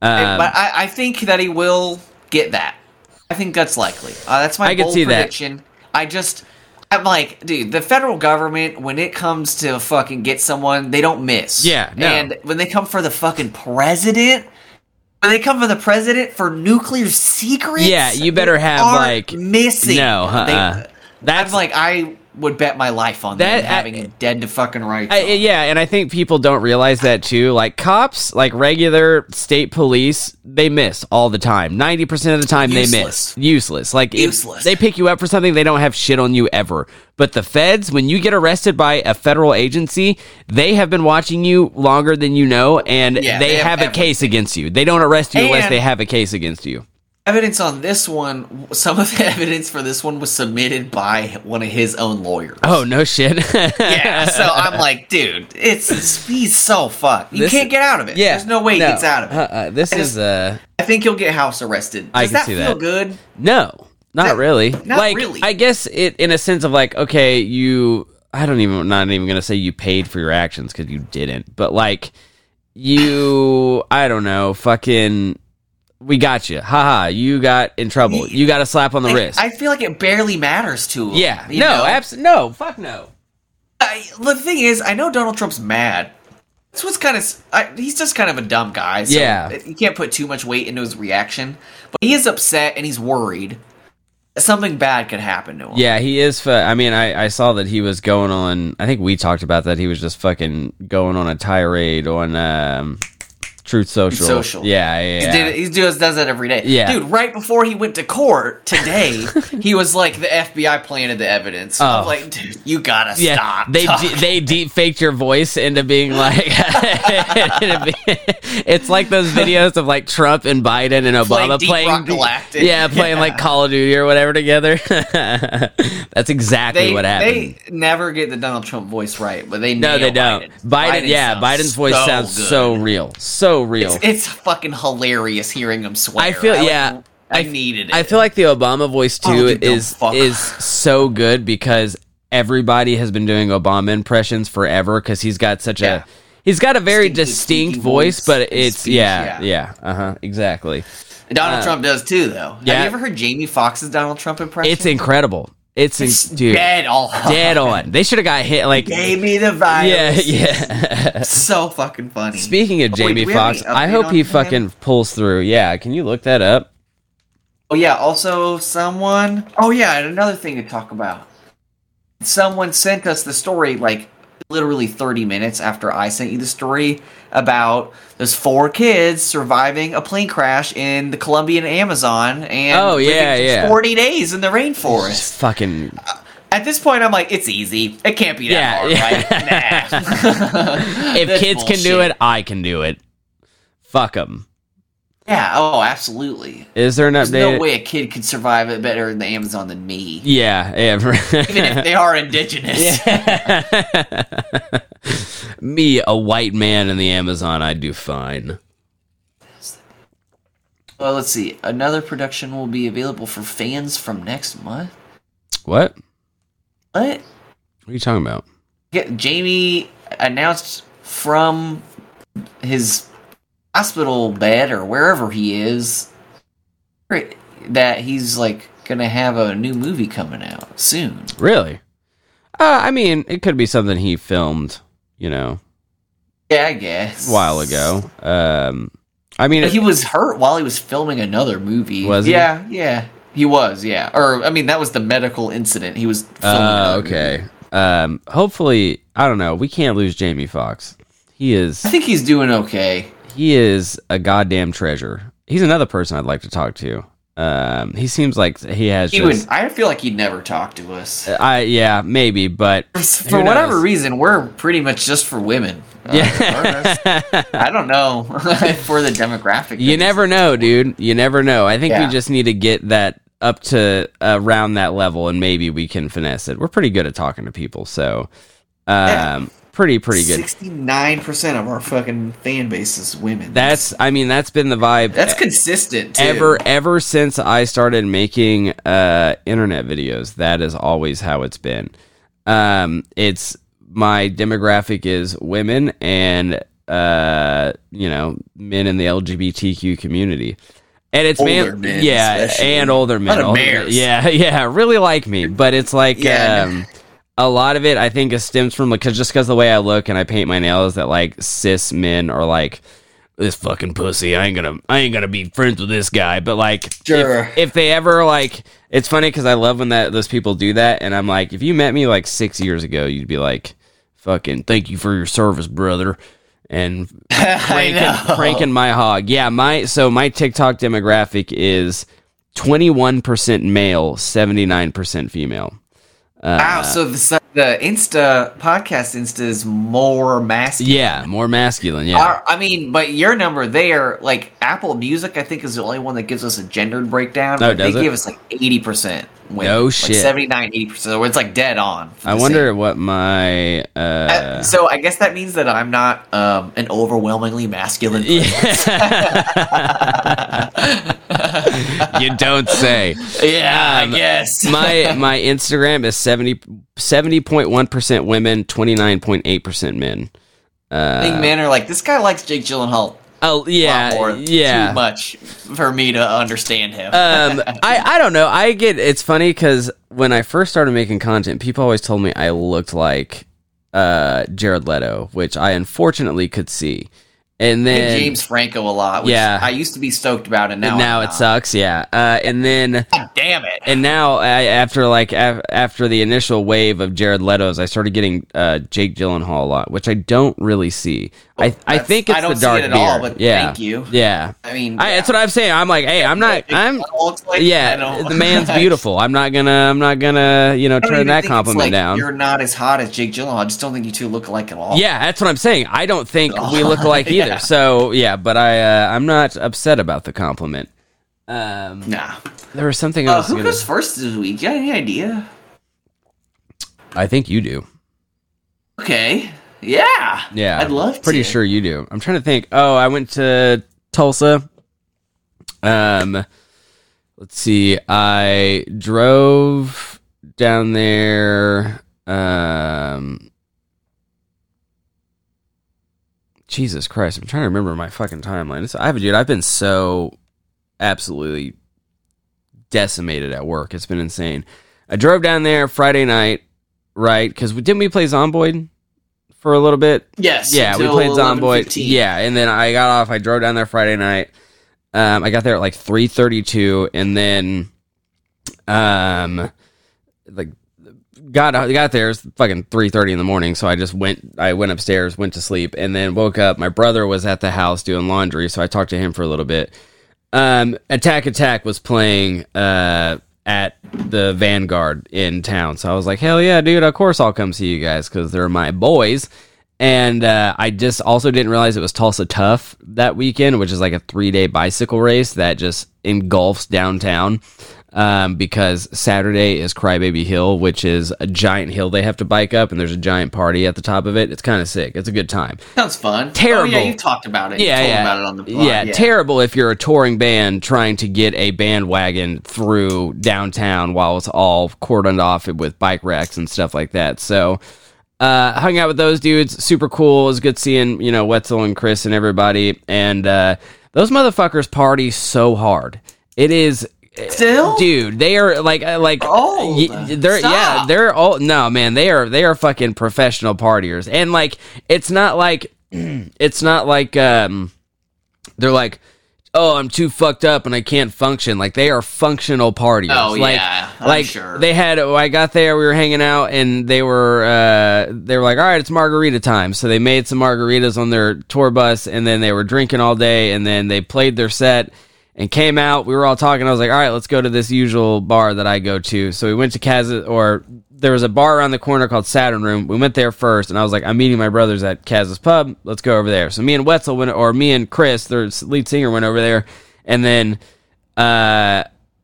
But I think that he will get that. I think that's likely. That's my bold prediction. I'm like, dude, the federal government, when it comes to fucking get someone, they don't miss. Yeah, no. And when they come for the fucking president, for nuclear secrets, yeah, you better have like missing. No, that's I'm like I would bet my life on that having him dead to fucking rights. Yeah, and I think people don't realize that too. Like cops, like regular state police, they miss all the time. 90% of the time they miss. Useless. Like useless. They pick you up for something, they don't have shit on you ever. But the feds, when you get arrested by a federal agency, they have been watching you longer than you know, and they have a case against you. They don't arrest you unless they have a case against you. Evidence on this one, some of the evidence for this one was submitted by one of his own lawyers. Oh, no shit. Yeah, so I'm like, dude, he's so fucked. You can't get out of it. Yeah, there's no way he gets out of it. I think he'll get house arrested. Does that feel good? No, not really. Not really. I guess it in a sense of like, okay, I'm not even going to say you paid for your actions because you didn't, but like you, I don't know, fucking... We got you. Haha, you got in trouble. You got a slap on the wrist. I feel like it barely matters to him. Yeah. No, absolutely. No, fuck no. The thing is, I know Donald Trump's mad. That's what's kind of... he's just kind of a dumb guy. So you can't put too much weight into his reaction. But he is upset and he's worried. Something bad could happen to him. Yeah, he is... I mean, I saw that he was going on... I think we talked about that. He was just fucking going on a tirade on... Truth Social. Yeah. He just does that every day. Yeah. Dude, right before he went to court today, he was like, the FBI planted the evidence. Oh. I'm like, dude, you gotta stop. They deep faked your voice into being like, it's like those videos of like Trump and Biden and Obama playing like Call of Duty or whatever together. That's exactly what happened. They never get the Donald Trump voice right, but they know. No, they don't. Biden Biden's voice sounds good. So real. So real. It's fucking hilarious hearing him swear. I feel I needed it. I feel like the Obama voice too is so good because everybody has been doing Obama impressions forever because he's got such a very distinct voice, but it's speech, exactly. And Donald Trump does too though. Yeah. Have you ever heard Jamie Foxx's Donald Trump impression? It's incredible. It's dead on. Dead on. They should have got hit. Like gave me the virus. Yeah. So fucking funny. Speaking of Jamie Foxx, I hope he fucking pulls through. Yeah. Can you look that up? Oh yeah. Also, someone. Oh yeah. Another thing to talk about. Someone sent us the story like literally 30 minutes after I sent you the story about those 4 kids surviving a plane crash in the Colombian Amazon and 40 days in the rainforest. Just fucking... At this point, I'm like, it's easy. It can't be that hard, right? Nah. If kids can do it, I can do it. Fuck them. Yeah, oh, absolutely. Is there an update? There's no way a kid could survive it better in the Amazon than me. Yeah. Even if they are indigenous. Yeah. Me, a white man in the Amazon, I'd do fine. Well, let's see. Another production will be available for fans from next month. What? What are you talking about? Yeah, Jamie announced from his... hospital bed or wherever he is that he's like gonna have a new movie coming out soon. Really? I mean, it could be something he filmed, you know. Yeah, I guess. A while ago. I mean, he was hurt while he was filming another movie. Was he? Yeah. He was, Or I mean, that was the medical incident. He was filming another movie. Hopefully, I don't know. We can't lose Jamie Foxx. I think he's doing okay. He is a goddamn treasure. He's another person I'd like to talk to. He seems like he has. I feel like he'd never talk to us. Maybe, but for whatever reason, we're pretty much just for women. I don't know for the demographic. You never know, dude. You never know. I think we just need to get that up to around that level, and maybe we can finesse it. We're pretty good at talking to people, so pretty good. 69% of our fucking fan base is women. That's been the vibe. That's consistent too. Ever since I started making internet videos, that is always how it's been. It's my demographic is women and men in the LGBTQ community. And it's older men, yeah, especially. And older men. Yeah, really like me. But it's like a lot of it, I think, stems from because the way I look and I paint my nails, that like cis men are like, this fucking pussy. I ain't gonna be friends with this guy. But like, sure. if they ever like, it's funny because I love when those people do that, and I'm like, if you met me like 6 years ago, you'd be like, fucking thank you for your service, brother. And cranking my hog. Yeah, my TikTok demographic is 21% male, 79% female. Wow, so the podcast Insta is more masculine. Yeah, more masculine, yeah. But your number there, like Apple Music, I think is the only one that gives us a gendered breakdown. Oh, does it? They give us like 80%. No shit. 79, 80%. So it's like dead on. I wonder what my... So I guess that means that I'm not an overwhelmingly masculine person. Yeah. You don't say. Yeah, I guess. My Instagram is 70.1% women, 29.8% men. I think men are like, this guy likes Jake Gyllenhaal. Oh yeah, too much for me to understand him. I don't know. It's funny because when I first started making content, people always told me I looked like Jared Leto, which I unfortunately could see. And then James Franco a lot, which I used to be stoked about, and now it sucks. Yeah, and then God damn it. And now after the initial wave of Jared Leto's, I started getting Jake Gyllenhaal a lot, which I don't really see. I think it's I don't the dark see it at beard. All, but yeah. Thank you. Yeah, that's what I'm saying. I'm like, hey, the man's beautiful. I'm not gonna turn that compliment down. You're not as hot as Jake Gyllenhaal. I just don't think you two look alike at all. Yeah, that's what I'm saying. I don't think we look alike either. So yeah, but I'm not upset about the compliment. Nah, there was something else. Who goes first this week? You got any idea? I think you do. Okay. Yeah. Yeah. I'd love to. Pretty sure you do. I'm trying to think. Oh, I went to Tulsa. Let's see. I drove down there. Jesus Christ, I'm trying to remember my fucking timeline. I've been so absolutely decimated at work. It's been insane. I drove down there Friday night, right? Because didn't we play Zomboid for a little bit? Yes. Yeah, we played Zomboid. 15. Yeah, and then I got off. I drove down there Friday night. I got there at like 3:32, and then got there, it was fucking 3:30 in the morning, so I just went upstairs, went to sleep, and then woke up. My brother was at the house doing laundry, so I talked to him for a little bit. Attack was playing at the Vanguard in town, so I was like, hell yeah, dude, of course I'll come see you guys, because they're my boys. And I just also didn't realize it was Tulsa Tough that weekend, which is like a 3-day bicycle race that just engulfs downtown. Because Saturday is Crybaby Hill, which is a giant hill they have to bike up, and there's a giant party at the top of it. It's kind of sick. It's a good time. Sounds fun. Terrible. Oh, yeah, you talked about it. You told about it on the blog. Yeah, terrible if you're a touring band trying to get a bandwagon through downtown while it's all cordoned off with bike racks and stuff like that. So, hung out with those dudes. Super cool. It was good seeing, Wetzel and Chris and everybody. And those motherfuckers party so hard. It is... Still, dude, they are like old. They're all no man. They are fucking professional partiers, and like it's not like they're like, oh, I'm too fucked up and I can't function. Like they are functional partiers. Oh yeah, I'm sure. They had. I got there, we were hanging out, and they were like, all right, it's margarita time. So they made some margaritas on their tour bus, and then they were drinking all day, and then they played their set. And came out, we were all talking. I was like, all right, let's go to this usual bar that I go to. So we went to Cousineau, or there was a bar around the corner called Saturn Room. We went there first, and I was like, I'm meeting my brothers at Cousineu's Pub. Let's go over there. So me and Chris, their lead singer, went over there. And then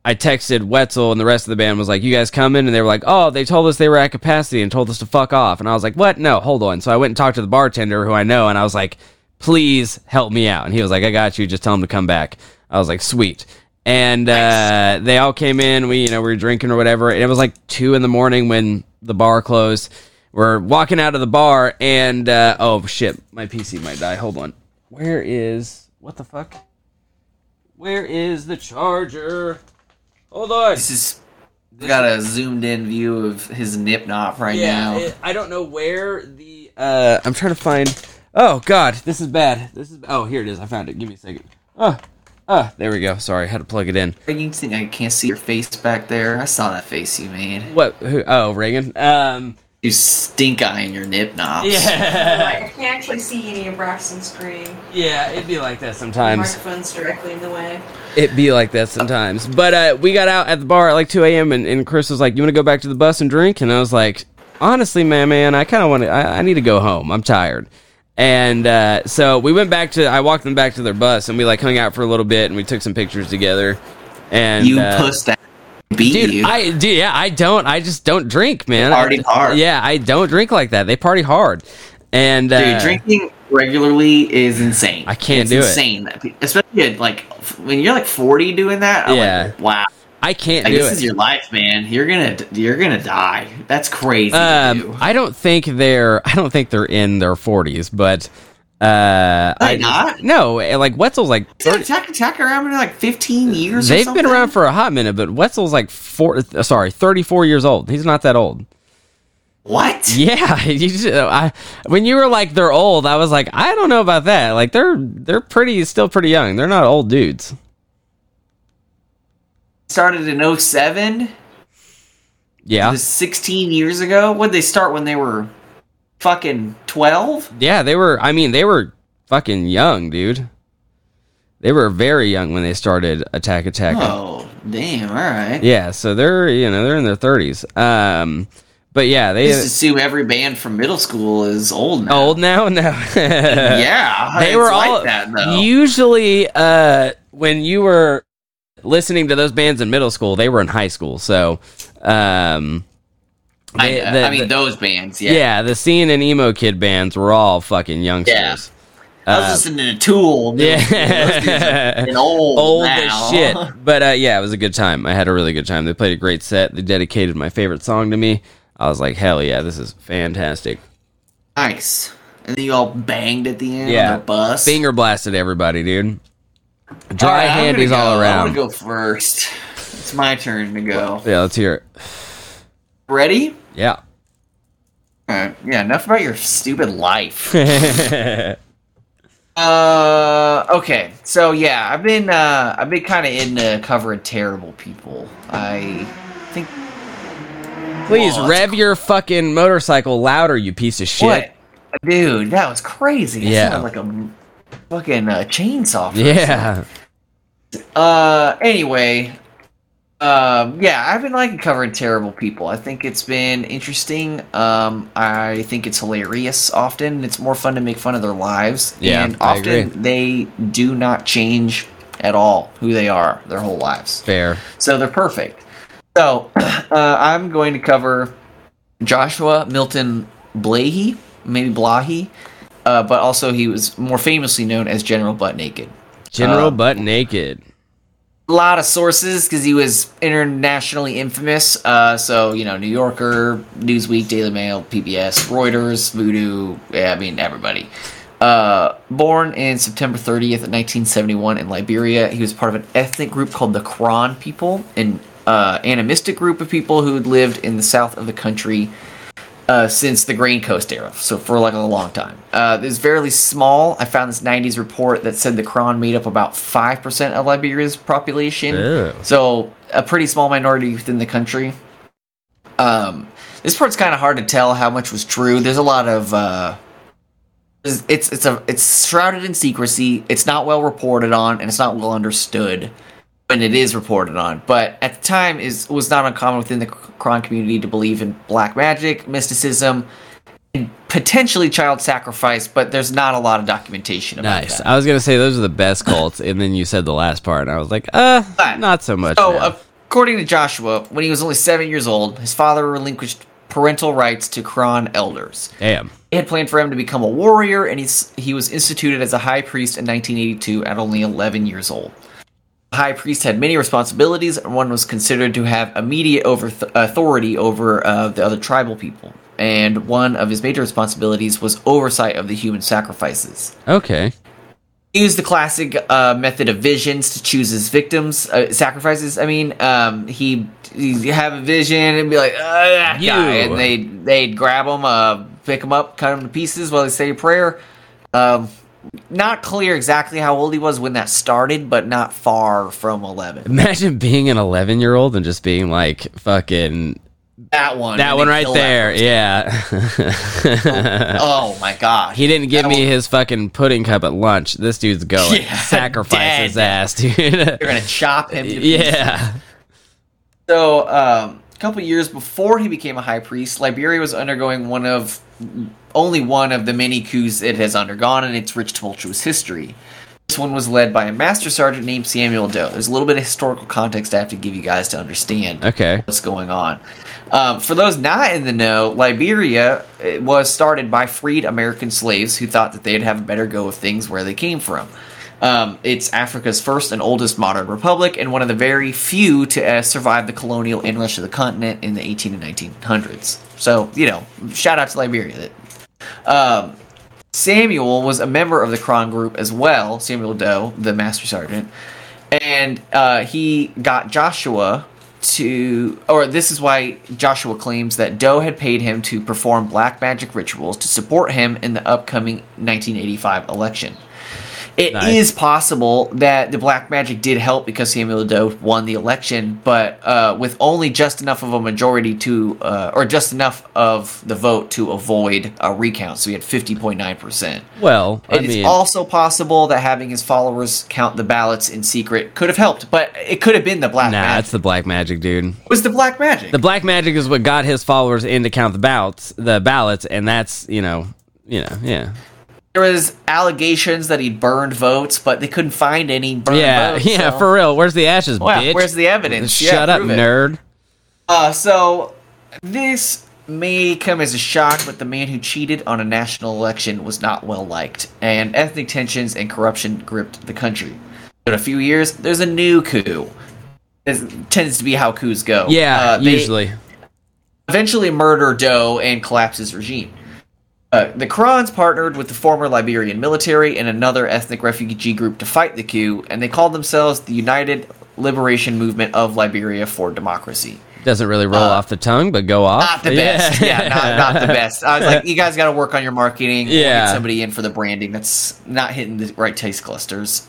I texted Wetzel and the rest of the band was like, you guys coming? And they were like, oh, they told us they were at capacity and told us to fuck off. And I was like, what? No, hold on. So I went and talked to the bartender who I know, and I was like, please help me out. And he was like, I got you. Just tell him to come back. I was like, sweet. And nice. They all came in. We, you know, we were drinking or whatever. And it was like 2 a.m. when the bar closed. We're walking out of the bar, and oh shit, my PC might die. Hold on. Where is what the fuck? Where is the charger? Hold on. This is got a zoomed in view of his nip knot right now. I don't know where the. I'm trying to find. Oh god, this is bad. This is. Oh, here it is. I found it. Give me a second. Oh. Ah, there we go. Sorry, I had to plug it in. Reagan, I can't see your face back there. I saw that face you made. What? Who? Oh, Reagan. You stink eyeing your nip knobs. Yeah. I can't actually see any of Braxton's screen. Yeah, it'd be like that sometimes. The microphone's directly in the way. It'd be like that sometimes. But we got out at the bar at like 2 a.m. And Chris was like, you want to go back to the bus and drink? And I was like, honestly, man, I kind of want to, I need to go home. I'm tired. And so we went back to, I walked them back to their bus, and we like hung out for a little bit, and we took some pictures together. And you pussed that, dude. You. I do, yeah. I just don't drink, man. They party hard. Yeah, I don't drink like that. They party hard. And dude, drinking regularly is insane. I can't do it. It's insane, especially at, like when you're like 40 doing that. I'm like, wow. I can't do it. This is your life, man. You're gonna die. That's crazy. To do. I don't think they're in their 40s, but not. No, like Wetzel's like Attack around for like 15 years. They've been around for a hot minute, but Wetzel's like 34 years old. He's not that old. What? Yeah, when you were like they're old, I was like I don't know about that. Like they're still pretty young. They're not old dudes. Started in 2007? Yeah. 16 years ago? What'd they start when they were fucking 12? Yeah, they were fucking young, dude. They were very young when they started Attack Attack. Oh, damn, alright. Yeah, so they're in their 30s. But yeah, they just assume every band from middle school is old now. Old now? No. Yeah. They were all like that, though. Usually, when you were listening to those bands in middle school, they were in high school, so those bands, yeah. Yeah, the scene and emo kid bands were all fucking youngsters. Yeah. I was listening to Tool. Yeah. Those old now. As shit. But yeah, it was a good time. I had a really good time. They played a great set. They dedicated my favorite song to me. I was like, hell yeah, this is fantastic. Nice. And then you all banged at the end on the bus. Finger blasted everybody, dude. Dry handies all around. I'm going to go first. It's my turn to go. Yeah, let's hear it. Ready? Yeah. Yeah, enough about your stupid life. Okay. So, yeah, I've been kind of into covering terrible people. I think... Please, rev your fucking motorcycle louder, you piece of shit. What? Dude, that was crazy. Yeah. It sounded like a... fucking chainsaw. Yeah. Anyway. Yeah, I've been liking covering terrible people. I think it's been interesting. I think it's hilarious often. It's more fun to make fun of their lives. Yeah, and often they do not change at all who they are their whole lives. Fair. So they're perfect. So I'm going to cover Joshua Milton Blahey. Maybe Blahey. But also, he was more famously known as General Butt Naked. General Butt Naked. A lot of sources, because he was internationally infamous. So, you know, New Yorker, Newsweek, Daily Mail, PBS, Reuters, Voodoo, everybody. Born in September 30th, 1971 in Liberia, he was part of an ethnic group called the Kron people, an animistic group of people who had lived in the south of the country since the Grain Coast era, so for like a long time. It's fairly small. I found this 90s report that said the Kron made up about 5% of Liberia's population. Ew. So a pretty small minority within the country. This part's kind of hard to tell how much was true. There's a lot of it's shrouded in secrecy. It's not well reported on, and it's not well understood. And it is reported on, but at the time it was not uncommon within the Kron community to believe in black magic, mysticism, and potentially child sacrifice, but there's not a lot of documentation about that. Nice. I was going to say those are the best cults, and then you said the last part, and I was like, not so much. So, According to Joshua, when he was only 7 years old, his father relinquished parental rights to Kron elders. Damn. It had planned for him to become a warrior, and he was instituted as a high priest in 1982 at only 11 years old. The high priest had many responsibilities, and one was considered to have immediate authority over the other tribal people. And one of his major responsibilities was oversight of the human sacrifices. Okay. He used the classic method of visions to choose his victims, sacrifices. I mean, he'd have a vision and be like, that guy. And they'd grab him, pick him up, cut him to pieces while they say a prayer. Not clear exactly how old he was when that started, but not far from 11. Imagine being an 11-year-old and just being like, fucking... That one right there, yeah. Oh my god. He didn't give me his fucking pudding cup at lunch. This dude's going. Yeah, sacrifice his ass, dude. You're gonna chop him to pieces. Yeah. So, a couple years before he became a high priest, Liberia was undergoing only one of the many coups it has undergone in its rich tumultuous history. This one was led by a master sergeant named Samuel Doe. There's a little bit of historical context I have to give you guys to understand what's going on. For those not in the know, Liberia was started by freed American slaves who thought that they'd have a better go of things where they came from. It's Africa's first and oldest modern republic and one of the very few to survive the colonial inrush of the continent in the 18 and 1900s. So, shout out to Liberia. Samuel was a member of the Kron group as well, Samuel Doe, the master sergeant, and he got Joshua... this is why Joshua claims that Doe had paid him to perform black magic rituals to support him in the upcoming 1985 election. It is possible that the black magic did help because Samuel Doe won the election, but with only just enough of a majority or just enough of the vote to avoid a recount. So he had 50.9%. Well, it's also possible that having his followers count the ballots in secret could have helped, but it could have been the black magic. Nah, it's the black magic, dude. It was the black magic. The black magic is what got his followers in to count the ballots, and that's, yeah. There was allegations that he burned votes, but they couldn't find any burned votes. Yeah, so. For real. Where's the ashes, bitch? Where's the evidence? Shut up, nerd. So, this may come as a shock, but the man who cheated on a national election was not well liked, and ethnic tensions and corruption gripped the country. In a few years, there's a new coup. It tends to be how coups go. Yeah, usually. Eventually murder Doe and collapse his regime. The Krons partnered with the former Liberian military and another ethnic refugee group to fight the coup, and they called themselves the United Liberation Movement of Liberia for Democracy. Doesn't really roll off the tongue, but go off. Not the best. Yeah, not the best. I was like, you guys got to work on your marketing. Yeah. Get somebody in for the branding. That's not hitting the right taste clusters.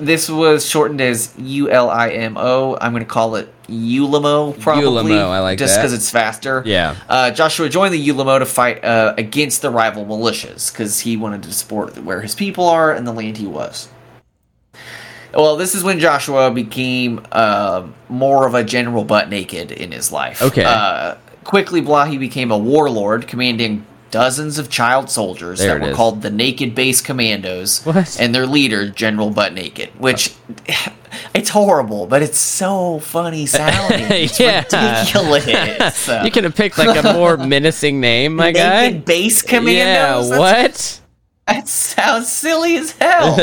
This was shortened as ULIMO. I'm going to call it Ulimo, probably. Ulimo, I like that. Just because it's faster. Yeah. Joshua joined the Ulimo to fight against the rival militias because he wanted to support where his people are and the land he was. Well, this is when Joshua became more of a General Butt Naked in his life. Okay. He became a warlord, commanding dozens of child soldiers that were called the Naked Base Commandos, and their leader, General Butt Naked, which it's horrible, but it's so funny sounding. It's ridiculous. You could have picked like a more menacing name, my guy. Naked Base Commandos? Yeah, what? That sounds silly as hell.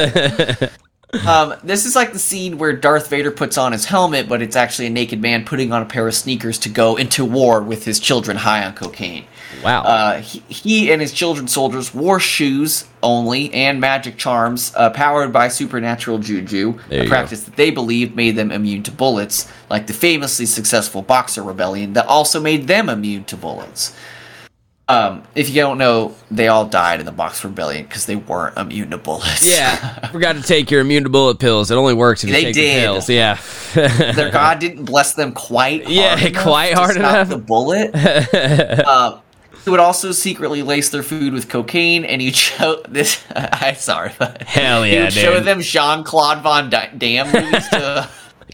This is like the scene where Darth Vader puts on his helmet, but it's actually a naked man putting on a pair of sneakers to go into war with his children high on cocaine. Wow. He and his children soldiers wore shoes only and magic charms powered by supernatural juju, a practice that they believed made them immune to bullets, like the famously successful Boxer Rebellion that also made them immune to bullets. If you don't know, they all died in the Boxer Rebellion because they weren't immune to bullets. Yeah, forgot to take your immune to bullet pills. It only works if you take the pills. Yeah, their God didn't bless them quite hard enough to stop the bullet. He would also secretly lace their food with cocaine, and he'd show this. I'm sorry, but hell yeah, dude. Show them Jean-Claude Van Damme movies to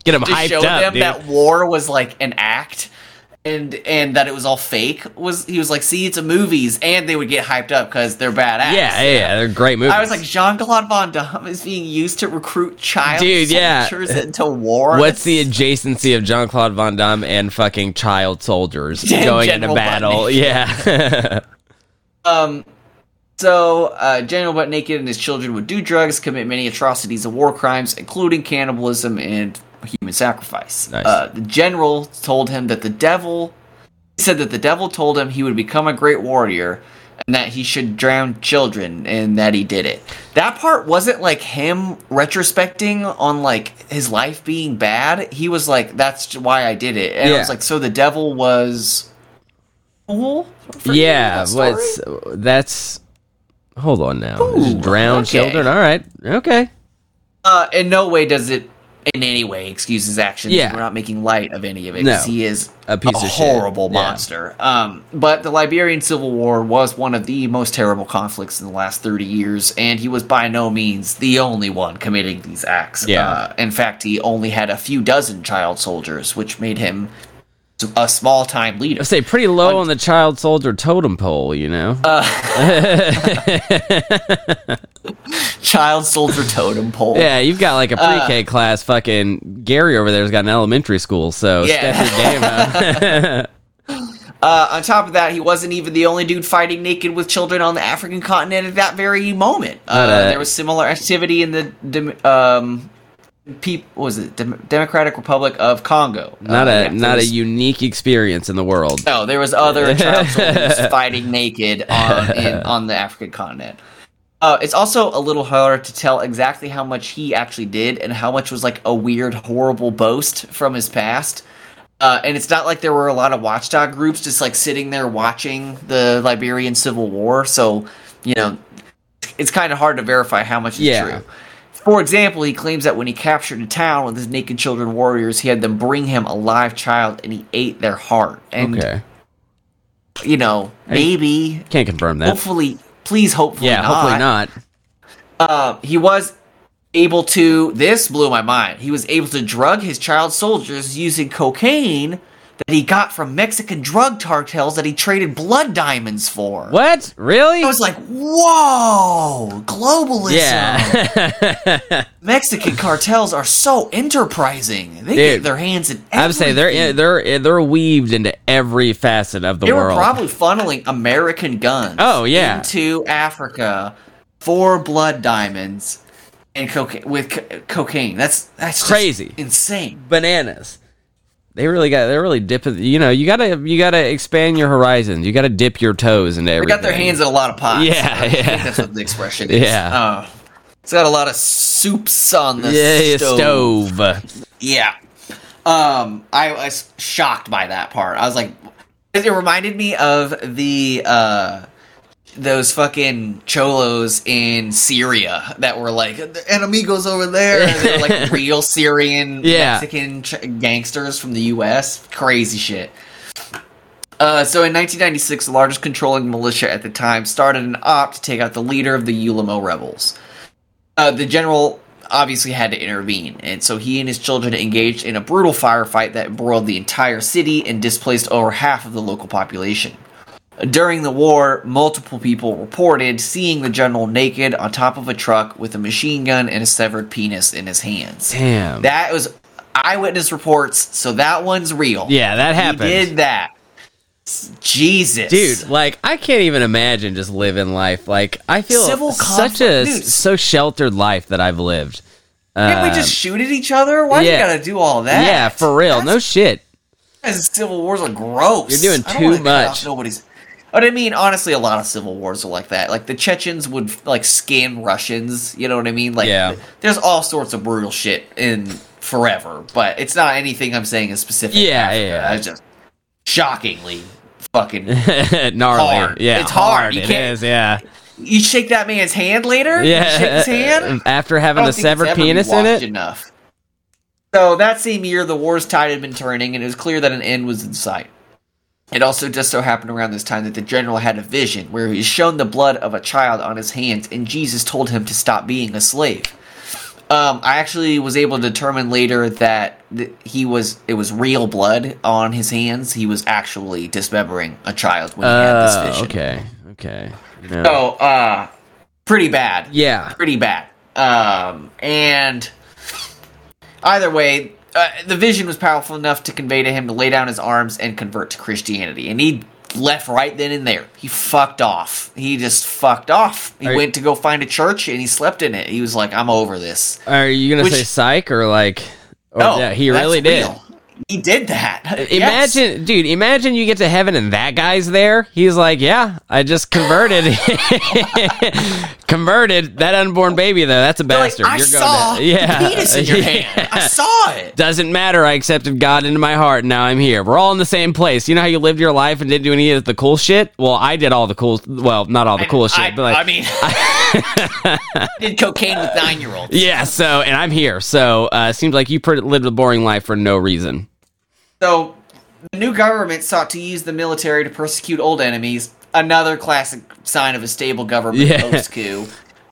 get them hyped up. Show them that war was like an act. and that it was all fake, was he was like, see, it's a movies, and they would get hyped up because they're badass. Yeah, yeah, they're great movies. I was like, Jean-Claude Van Damme is being used to recruit child soldiers into war. What's the adjacency of Jean-Claude Van Damme and fucking child soldiers going into battle? Yeah. So, General Butt Naked and his children would do drugs, commit many atrocities and war crimes, including cannibalism and human sacrifice. Nice. The general told him that the devil told him he would become a great warrior and that he should drown children, and that he did it. That part wasn't like him retrospecting on like his life being bad. He was like, that's why I did it. And yeah. I was like, so the devil was cool? Yeah, that's hold on now. Ooh, drown children. All right. Okay. In no way does it in any way excuse his actions. Yeah. We're not making light of any of it. No. He is a horrible monster. Yeah. But the Liberian Civil War was one of the most terrible conflicts in the last 30 years, and he was by no means the only one committing these acts. Yeah. In fact, he only had a few dozen child soldiers, which made him a small-time leader. I'd say pretty low on the child soldier totem pole, you know? Child soldier totem pole. Yeah, you've got like a pre-K class. Fucking Gary over there's got an elementary school, so step your game up. On top of that, he wasn't even the only dude fighting naked with children on the African continent at that very moment. There was similar activity in the Democratic Republic of Congo. Not a unique experience in the world. No, there was other child soldiers fighting naked on the African continent. It's also a little hard to tell exactly how much he actually did and how much was like a weird, horrible boast from his past. And it's not like there were a lot of watchdog groups just like sitting there watching the Liberian Civil War. So, you know, it's kind of hard to verify how much is true. For example, he claims that when he captured a town with his naked children warriors, he had them bring him a live child, and he ate their heart. And, you know, maybe... Can't confirm that. Hopefully not. He was able to... This blew my mind. He was able to drug his child soldiers using cocaine that he got from Mexican drug cartels that he traded blood diamonds for. What? Really? I was like, whoa! Globalism! Yeah. Mexican cartels are so enterprising. They get their hands in everything. I would say they're weaved into every facet of the world. They were probably funneling American guns into Africa for blood diamonds and cocaine. That's crazy. Just insane. Bananas. They're really dipping. You know, you gotta expand your horizons. You gotta dip your toes into everything. They got their hands in a lot of pots. Yeah, I think that's what the expression is. Yeah, it's got a lot of soups on the stove. Yeah, I was shocked by that part. I was like, it reminded me of the those fucking cholos in Syria that were like, the Enemigos over there. And they were like real Syrian Mexican gangsters from the U.S. Crazy shit. So in 1996, the largest controlling militia at the time started an op to take out the leader of the Ulimo rebels. The general obviously had to intervene, and so he and his children engaged in a brutal firefight that embroiled the entire city and displaced over half of the local population. During the war, multiple people reported seeing the general naked on top of a truck with a machine gun and a severed penis in his hands. Damn. That was eyewitness reports, so that one's real. Yeah, that happened. He did that. Jesus. Dude, like, I can't even imagine just living life. Like, I feel such a sheltered life that I've lived. Can't we just shoot at each other? Why do you gotta do all that? Yeah, for real. No shit. Civil wars are gross. You're doing too much. But I mean, honestly, a lot of civil wars are like that. Like, the Chechens would, like, skin Russians, you know what I mean? Like, there's all sorts of brutal shit in forever, but it's not anything I'm saying is specific. Yeah. It's just shockingly fucking gnarly. Hard. Yeah, it's hard. It is. You shake that man's hand later? Yeah. You shake his hand? After having a severed penis in it? Enough. So, that same year, the war's tide had been turning, and it was clear that an end was in sight. It also just so happened around this time that the general had a vision where he was shown the blood of a child on his hands, and Jesus told him to stop being a slave. I actually was able to determine later that it was real blood on his hands. He was actually dismembering a child when he had this vision. Okay. No. So, pretty bad. Yeah. Pretty bad. And either way, the vision was powerful enough to convey to him to lay down his arms and convert to Christianity. And he left right then and there. He fucked off. He just fucked off. He went to go find a church and he slept in it. He was like, I'm over this. Are you going to say psych or like... Or no, that he really did. Real. He did that. Imagine, yes. Dude, imagine you get to heaven and that guy's there. He's like, yeah, I just converted. Converted that unborn baby, though. That's a bastard. Like, I saw the penis in your hand. I saw it. Doesn't matter. I accepted God into my heart, and now I'm here. We're all in the same place. You know how you lived your life and didn't do any of the cool shit? Well, I did all the cool... Well, not all the cool shit, but like... I mean... I did cocaine with 9-year-olds. Yeah, so... And I'm here. So, it seems like you lived a boring life for no reason. So, the new government sought to use the military to persecute old enemies, another classic sign of a stable government post-coup.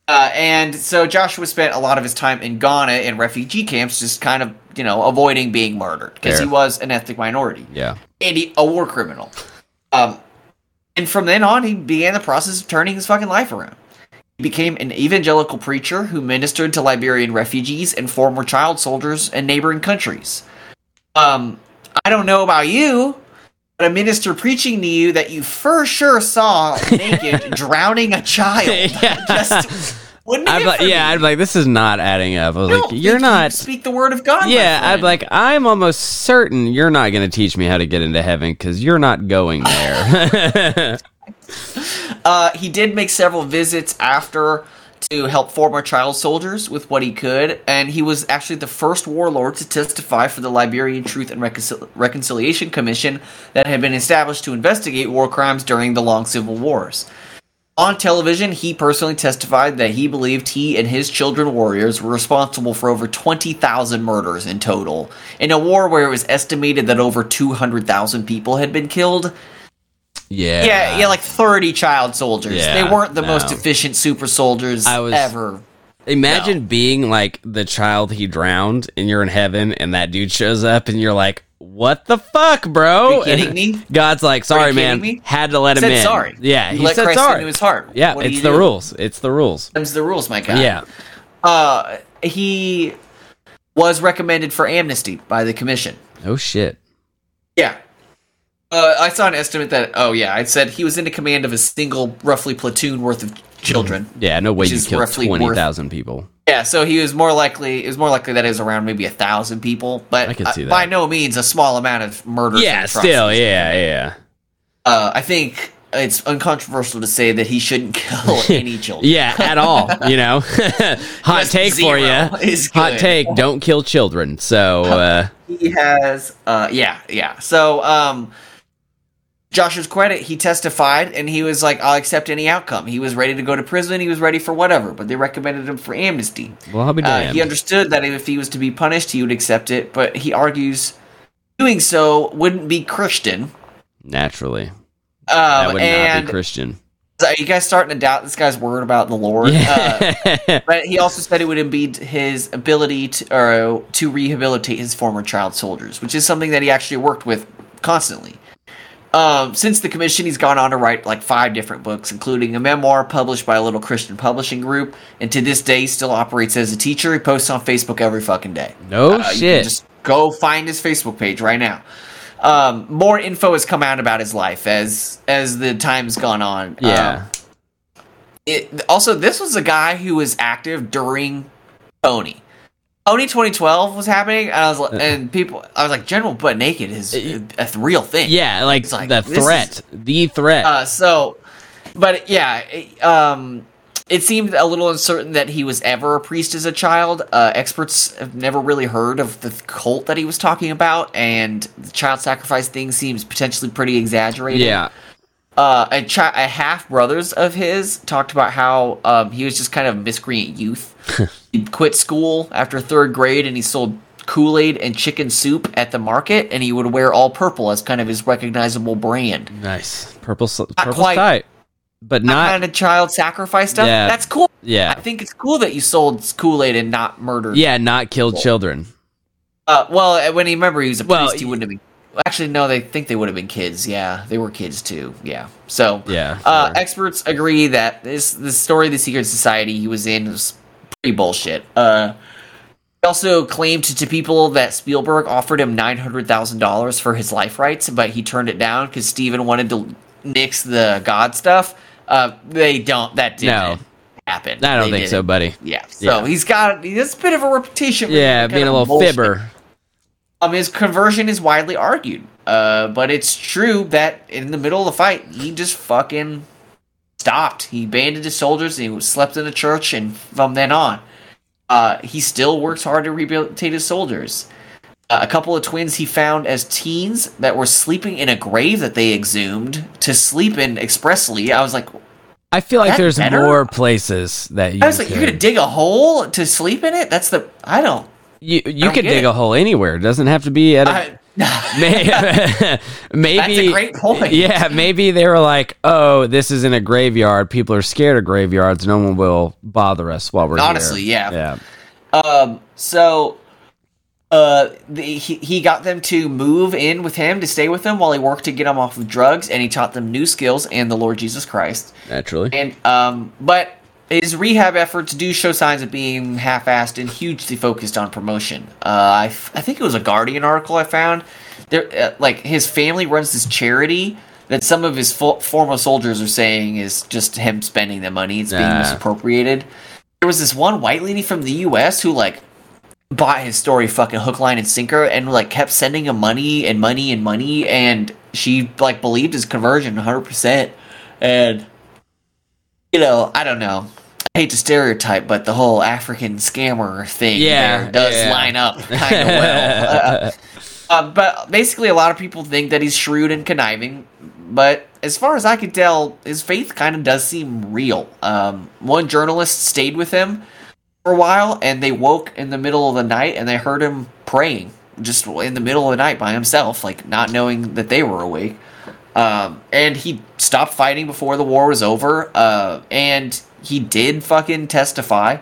And so Joshua spent a lot of his time in Ghana in refugee camps, just kind of, avoiding being murdered, because he was an ethnic minority. Yeah. And a war criminal. And from then on, he began the process of turning his fucking life around. He became an evangelical preacher who ministered to Liberian refugees and former child soldiers in neighboring countries. I don't know about you, but a minister preaching to you that you for sure saw naked drowning a child just wouldn't be like, I'd be like, this is not adding up. I was you're not speak the word of God. Yeah, I'd be like, I'm almost certain you're not going to teach me how to get into heaven because you're not going there. He did make several visits after to help former child soldiers with what he could, and he was actually the first warlord to testify for the Liberian Truth and Reconciliation Commission that had been established to investigate war crimes during the long civil wars. On television, he personally testified that he believed he and his children warriors were responsible for over 20,000 murders in total, in a war where it was estimated that over 200,000 people had been killed. Yeah, like 30 child soldiers. Yeah, they weren't the most efficient super soldiers ever. Imagine being like the child he drowned, and you're in heaven, and that dude shows up, and you're like, "What the fuck, bro? Are you kidding me?" God's like, "Sorry, man. Had to let him in." Sorry. Yeah, he said Christ into his heart. Yeah, it's the rules. It's the rules. It's the rules, my God. Yeah. He was recommended for amnesty by the commission. Oh shit. Yeah. I saw an estimate that, I said he was in command of a single, roughly platoon worth of children. Yeah, no way you killed 20,000 people. Yeah, so it was more likely that it was around maybe 1,000 people, but I could see that. By no means a small amount of murder. Yeah, still, yeah. I think it's uncontroversial to say that he shouldn't kill any children. Yeah, at all, Hot take for you. Hot take, don't kill children, so... he has, So, Joshua's credit, he testified, and he was like, I'll accept any outcome. He was ready to go to prison, he was ready for whatever, but they recommended him for amnesty. Well, I'll be damned. He understood that if he was to be punished, he would accept it, but he argues doing so wouldn't be Christian. Naturally. That would not be Christian. Are you guys starting to doubt this guy's word about the Lord? But he also said it would impede his ability to rehabilitate his former child soldiers, which is something that he actually worked with constantly. Since the commission, he's gone on to write like 5 different books, including a memoir published by a little Christian publishing group, and to this day still operates as a teacher. He posts on Facebook every fucking day. No shit. You can just go find his Facebook page right now. More info has come out about his life as the time's gone on. Yeah. Also, this was a guy who was active during Pony. Pony 2012 was happening, and I was like, General Butt Naked is a real thing. Yeah, like the threat. The threat. It seemed a little uncertain that he was ever a priest as a child. Experts have never really heard of the cult that he was talking about, and the child sacrifice thing seems potentially pretty exaggerated. Yeah. A half-brothers of his talked about how he was just kind of a miscreant youth. He quit school after 3rd grade, and he sold Kool-Aid and chicken soup at the market, and he would wear all purple as kind of his recognizable brand. Nice. Purple tight. But not kind of child sacrifice stuff. Yeah. That's cool. Yeah. I think it's cool that you sold Kool-Aid and not murdered. Yeah, not killed children. Well, when he remember he was a priest, he wouldn't have been. Actually, no, they think they would have been kids. Yeah, they were kids too. Yeah. So, yeah, sure. Experts agree that this story of the secret society he was in was pretty bullshit. He also claimed to people that Spielberg offered him $900,000 for his life rights, but he turned it down because Steven wanted to nix the God stuff. That didn't happen. I don't think so, buddy. Yeah. So he's got a bit of a reputation. Yeah, being a little fibber. His conversion is widely argued, but it's true that in the middle of the fight, he just fucking stopped. He banded his soldiers and he slept in a church, and from then on, he still works hard to rehabilitate his soldiers. A couple of twins he found as teens that were sleeping in a grave that they exhumed to sleep in expressly. I was like, I feel like there's more places that you. I was like, you're gonna dig a hole to sleep in it? You can dig a hole anywhere. It doesn't have to be at a... Maybe that's a great point. Yeah, maybe they were like, oh, this is in a graveyard. People are scared of graveyards. No one will bother us while we're here. Honestly, yeah. He got them to move in with him, to stay with him while he worked to get them off of drugs, and he taught them new skills and the Lord Jesus Christ. Naturally. But... his rehab efforts do show signs of being half-assed and hugely focused on promotion. I think it was a Guardian article I found. His family runs this charity that some of his former soldiers are saying is just him spending the money. It's being misappropriated. There was this one white lady from the U.S. who, bought his story fucking hook, line, and sinker and, kept sending him money and money and money, and she, believed his conversion 100%. And... I don't know. I hate to stereotype, but the whole African scammer thing does line up kind of well. But basically, a lot of people think that he's shrewd and conniving. But as far as I could tell, his faith kind of does seem real. One journalist stayed with him for a while, and they woke in the middle of the night, and they heard him praying just in the middle of the night by himself, not knowing that they were awake. And he stopped fighting before the war was over, and he did fucking testify. Of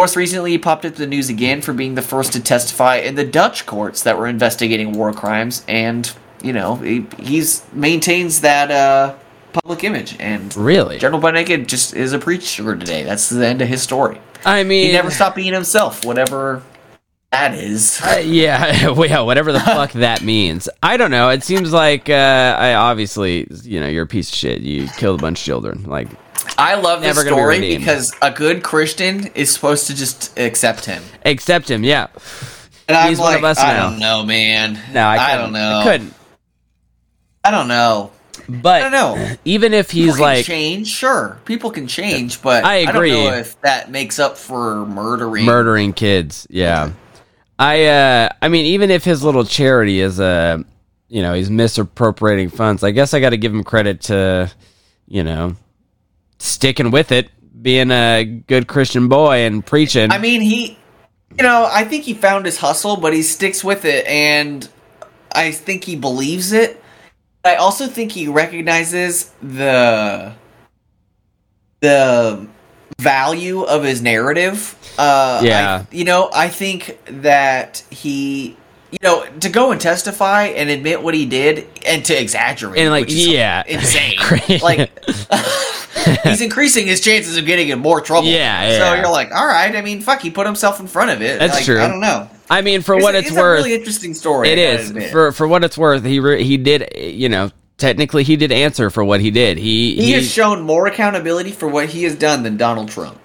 course, recently he popped up the news again for being the first to testify in the Dutch courts that were investigating war crimes, and, he maintains that, public image, and... Really? General Butt Naked just is a preacher today. That's the end of his story. I mean... he never stopped being himself, whatever... that is. Whatever the fuck that means. I don't know. It seems like I obviously, you're a piece of shit. You killed a bunch of children. I love this story because a good Christian is supposed to just accept him. Accept him, yeah. And I'm one of us now. I don't know, man. No, I don't know. I couldn't. I don't know. But I don't know. Even if he's change, sure. People can change, but I agree. I don't know if that makes up for murdering kids. Yeah. I mean, even if his little charity is he's misappropriating funds, I guess I got to give him credit to, sticking with it, being a good Christian boy and preaching. I mean, he, I think he found his hustle, but he sticks with it, and I think he believes it. I also think he recognizes the value of his narrative. I think that he, to go and testify and admit what he did and to exaggerate, and insane. He's increasing his chances of getting in more trouble. So you're like, all right. I mean, fuck, he put himself in front of it. That's true. I don't know. I mean, for what it's worth, a really interesting story. It is for what it's worth. He did, technically, he did answer for what he did. He has shown more accountability for what he has done than Donald Trump.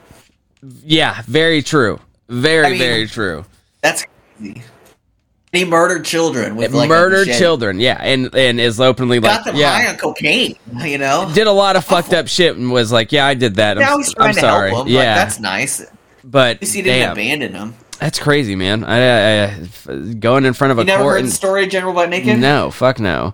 Yeah, very true. Very true. That's crazy. He murdered children with murdered children. Yeah, and is openly got them high on cocaine. Did a lot of fucked up shit and was like, yeah, I did that. Now he's trying to help him. Yeah, that's nice. But at least he didn't abandon him. That's crazy, man. I going in front of a court. You never heard the story of General Butt Naked? No, fuck no.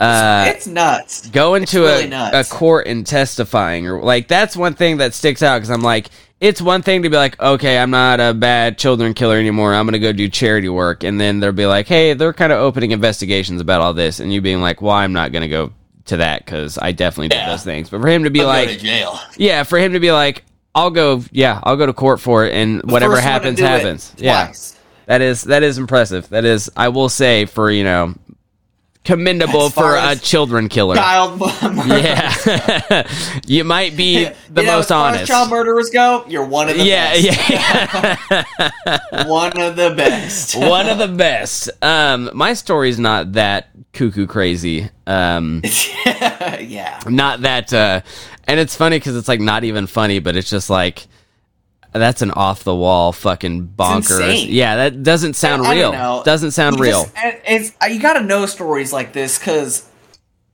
It's nuts. Going to a court and testifying, or that's one thing that sticks out, because I'm like, it's one thing to be like, okay, I'm not a bad children killer anymore. I'm gonna go do charity work, and then they'll be like, hey, they're kind of opening investigations about all this, and you being like, well, I'm not gonna go to that because I definitely did those things. But for him to be like, go to jail. Yeah, for him to be like, I'll go to court for it, and whatever happens, happens. Yeah. That is impressive. That is, I will say, for, you know, commendable for a children killer. Child murder. Yeah. You might be the most honest. As far as child murderers go, you're one of the best. Yeah. One of the best. My story's not that cuckoo crazy. Yeah. Not that, and it's funny because it's like not even funny, but it's just like, that's an off-the-wall fucking bonkers. Yeah, that doesn't sound real. Doesn't sound real. You gotta know stories like this because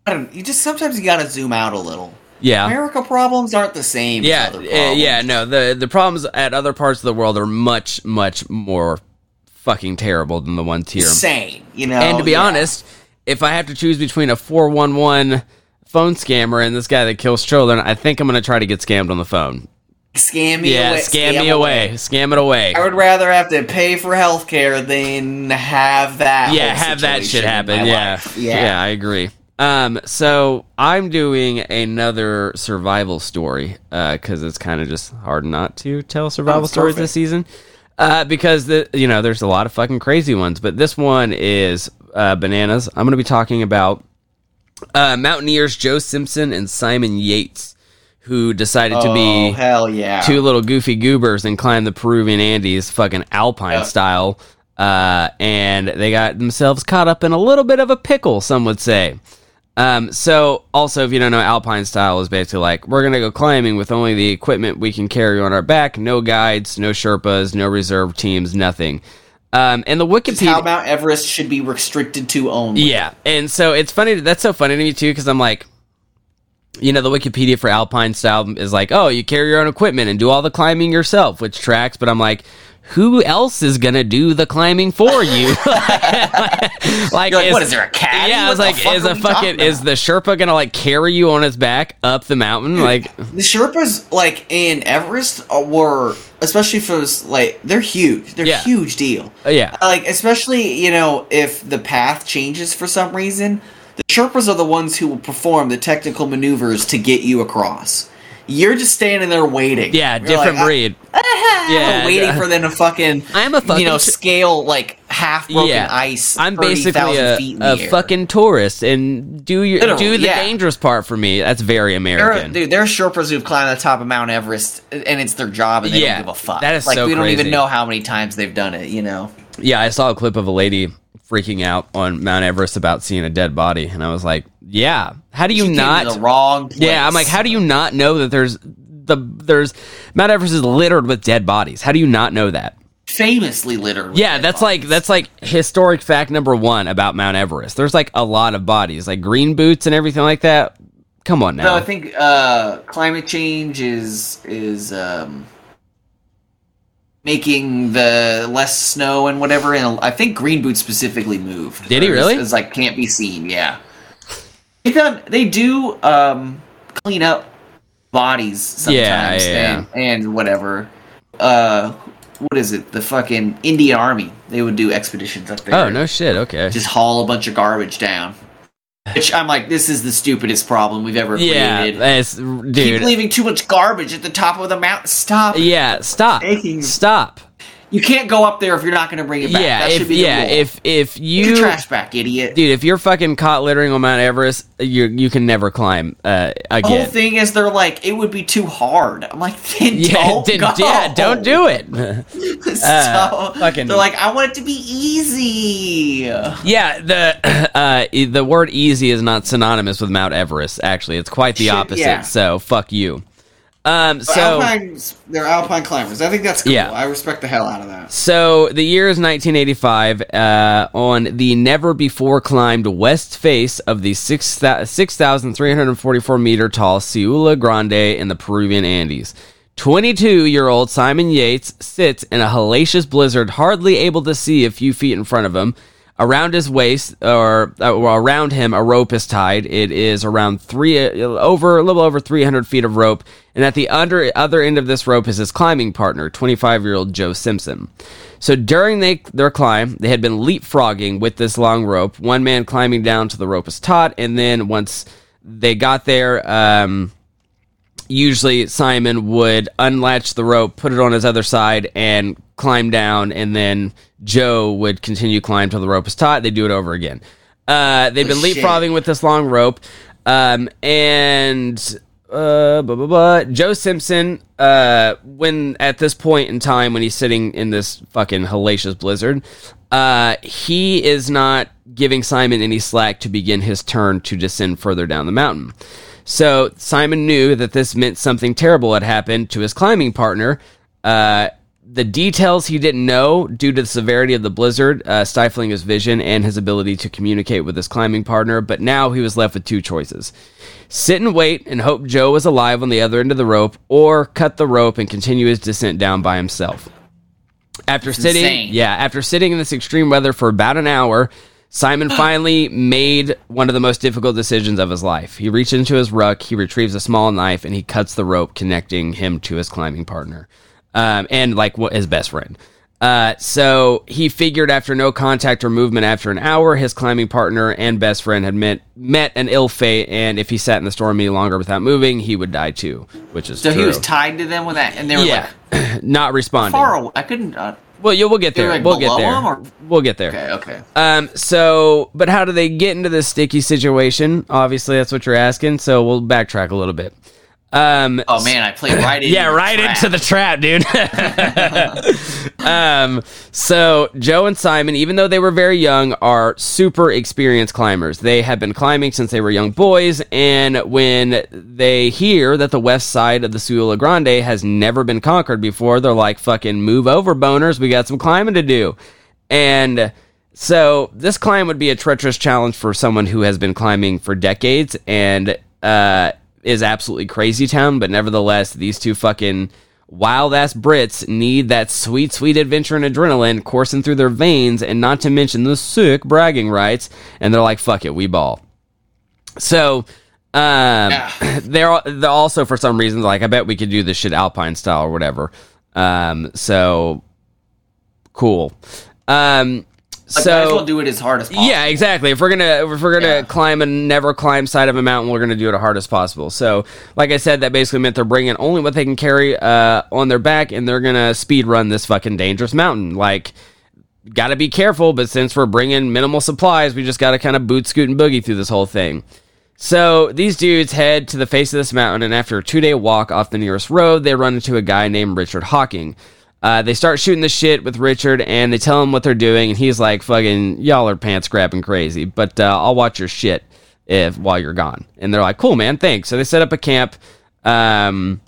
sometimes you gotta zoom out a little. Yeah, America problems aren't the same. Yeah, as other problems. The problems at other parts of the world are much, much more fucking terrible than the ones here. Insane, you know. And to be honest, if I have to choose between a 411 phone scammer and this guy that kills children, I think I'm gonna try to get scammed on the phone. Scam it away. I would rather have to pay for healthcare than have that. Yeah, have that shit happen. Yeah, I agree. So I'm doing another survival story because it's kind of just hard not to tell survival stories this season because there's a lot of fucking crazy ones, but this one is bananas. I'm going to be talking about mountaineers Joe Simpson and Simon Yates, who decided to be two little goofy goobers and climb the Peruvian Andes fucking alpine style. And they got themselves caught up in a little bit of a pickle, some would say. So also, if you don't know, alpine style is basically like, we're going to go climbing with only the equipment we can carry on our back. No guides, no Sherpas, no reserve teams, nothing. And the Wikipedia, how Mount Everest should be restricted to only. Yeah. And so it's funny. That's so funny to me too, because I'm like, you know, the Wikipedia for alpine style is like, oh, you carry your own equipment and do all the climbing yourself, which tracks. But I'm like, who else is going to do the climbing for you? What is there, a caddy? Yeah, I was like, is the Sherpa going to like carry you on his back up the mountain? Dude, like the Sherpas like in Everest were, especially if it was like, they're huge. They're a huge deal. Yeah. Like, especially, you know, if the path changes for some reason, the Sherpas are the ones who will perform the technical maneuvers to get you across. You're just standing there waiting. Yeah, you're different breed. Waiting for them to fucking. I'm a fucking scale like half broken ice. I'm basically a fucking tourist and do the dangerous part for me. That's very American. There are Sherpas who've climbed the top of Mount Everest and it's their job and they don't give a fuck. That is like so we don't even know how many times they've done it. You know. Yeah, I saw a clip of a lady freaking out on Mount Everest about seeing a dead body, and I was like, "Yeah, how do you not?" The wrong place. Yeah, I'm like, how do you not know that there's Mount Everest is littered with dead bodies? How do you not know that? Famously littered. Yeah, that's like historic fact number one about Mount Everest. There's like a lot of bodies, like green boots and everything like that. Come on now. No, I think climate change is making the less snow and whatever, and I think Green Boots specifically moved. Did he really? It's like can't be seen. Yeah, they do clean up bodies sometimes. Yeah. And whatever. What is it? The fucking Indian Army. They would do expeditions up there. Oh no shit. Okay. Just haul a bunch of garbage down. Which I'm like, this is the stupidest problem we've ever created. Dude. Keep leaving too much garbage at the top of the mountain. Stop. Yeah, stop. Stop. You can't go up there if you're not going to bring it back. Yeah, if you get your trash back, idiot, dude. If you're fucking caught littering on Mount Everest, you can never climb again. The whole thing is they're like, it would be too hard. I'm like, then don't go. Yeah, don't do it. They're like, I want it to be easy. Yeah, the word easy is not synonymous with Mount Everest. Actually, it's quite the opposite. Yeah. So fuck you. They're alpine climbers. I think that's cool. Yeah. I respect the hell out of that. So the year is 1985. On the never-before-climbed west face of the 6,344-meter-tall Siula Grande in the Peruvian Andes, 22-year-old Simon Yates sits in a hellacious blizzard, hardly able to see a few feet in front of him. Around his waist, or around him, a rope is tied. It is around a little over 300 feet of rope, and at the other end of this rope is his climbing partner, 25-year-old Joe Simpson. So during their climb, they had been leapfrogging with this long rope. One man climbing down to the rope is taut, and then once they got there, usually Simon would unlatch the rope, put it on his other side, and climb down, and then Joe would continue climb till the rope was taut. They'd do it over again. They'd been leapfrogging with this long rope, Joe Simpson, when at this point in time when he's sitting in this fucking hellacious blizzard, he is not giving Simon any slack to begin his turn to descend further down the mountain. So Simon knew that this meant something terrible had happened to his climbing partner. The details he didn't know due to the severity of the blizzard, stifling his vision and his ability to communicate with his climbing partner, but now he was left with two choices. Sit and wait and hope Joe was alive on the other end of the rope, or cut the rope and continue his descent down by himself. After sitting in this extreme weather for about an hour, Simon finally made one of the most difficult decisions of his life. He reaches into his ruck, he retrieves a small knife, and he cuts the rope connecting him to his climbing partner. His best friend. So he figured after no contact or movement after an hour, his climbing partner and best friend had met an ill fate, and if he sat in the storm any longer without moving, he would die too, which is true. So he was tied to them with that, and they were not responding. Far away. I couldn't... Well, we'll get there. We'll get there. Okay. But how do they get into this sticky situation? Obviously, that's what you're asking, so we'll backtrack a little bit. I played right into the trap, dude. So Joe and Simon, even though they were very young, are super experienced climbers. They have been climbing since they were young boys, and when they hear that the west side of the Siula Grande has never been conquered before, they're like, fucking move over, boners, we got some climbing to do. And so this climb would be a treacherous challenge for someone who has been climbing for decades and is absolutely crazy town, but nevertheless, these two fucking wild-ass Brits need that sweet, sweet adventure and adrenaline coursing through their veins, and not to mention the sick bragging rights, and they're like, fuck it, we ball. So, they're also, for some reason, like, I bet we could do this shit Alpine style or whatever. Cool. Might as well do it as hard as possible. Yeah, exactly. If we're gonna climb a never climb side of a mountain, we're gonna do it as hard as possible. So, like I said, that basically meant they're bringing only what they can carry on their back, and they're gonna speed run this fucking dangerous mountain. Like, gotta be careful. But since we're bringing minimal supplies, we just gotta kind of boot, scoot, and boogie through this whole thing. So these dudes head to the face of this mountain, and after a 2-day walk off the nearest road, they run into a guy named Richard Hocking. They start shooting the shit with Richard, and they tell him what they're doing, and he's like, fucking, y'all are pants-grabbing crazy, but I'll watch your shit while you're gone. And they're like, cool, man, thanks. So they set up a camp, and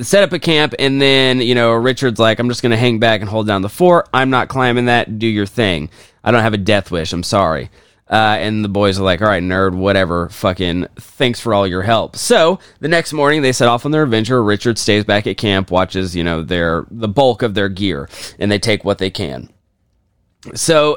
then, you know, Richard's like, I'm just going to hang back and hold down the fort. I'm not climbing that. Do your thing. I don't have a death wish. I'm sorry. And the boys are like, all right, nerd, whatever, fucking thanks for all your help. So the next morning they set off on their adventure. Richard stays back at camp, watches, you know, the bulk of their gear, and they take what they can. So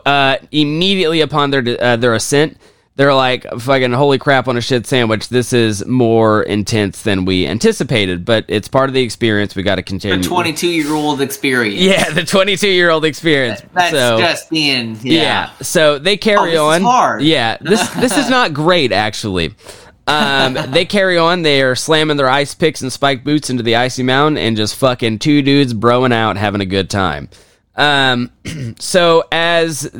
immediately upon their ascent, they're like, fucking holy crap on a shit sandwich. This is more intense than we anticipated, but it's part of the experience. We got to continue. The 22-year-old experience. Yeah, the 22-year-old experience. That's just being, So they carry on. This is hard. Yeah, this is not great, actually. They carry on. They are slamming their ice picks and spike boots into the icy mountain and just fucking two dudes broing out, having a good time. So as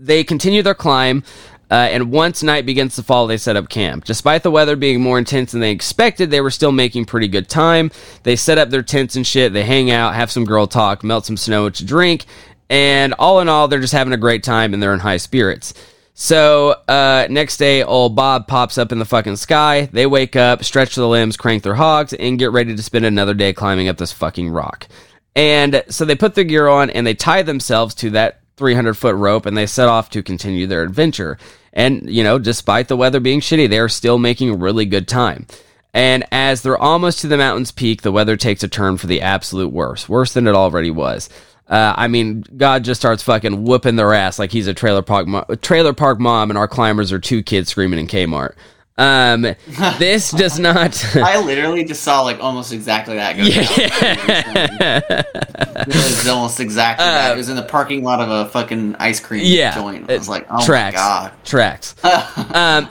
they continue their climb, and once night begins to fall, they set up camp. Despite the weather being more intense than they expected, they were still making pretty good time. They set up their tents and shit, they hang out, have some girl talk, melt some snow to drink, and all in all, they're just having a great time, and they're in high spirits. So, next day, old Bob pops up in the fucking sky. They wake up, stretch their limbs, crank their hogs, and get ready to spend another day climbing up this fucking rock. And so they put their gear on, and they tie themselves to that 300-foot rope, and they set off to continue their adventure. And, you know, despite the weather being shitty, they are still making a really good time. And as they're almost to the mountain's peak, the weather takes a turn for the absolute worse than it already was. God just starts fucking whooping their ass like he's a trailer park mom, and our climbers are two kids screaming in Kmart. This does not. I literally just saw like almost exactly that go down. It was almost exactly that. It was in the parking lot of a fucking ice cream joint. I was like, oh tracks, my god, tracks.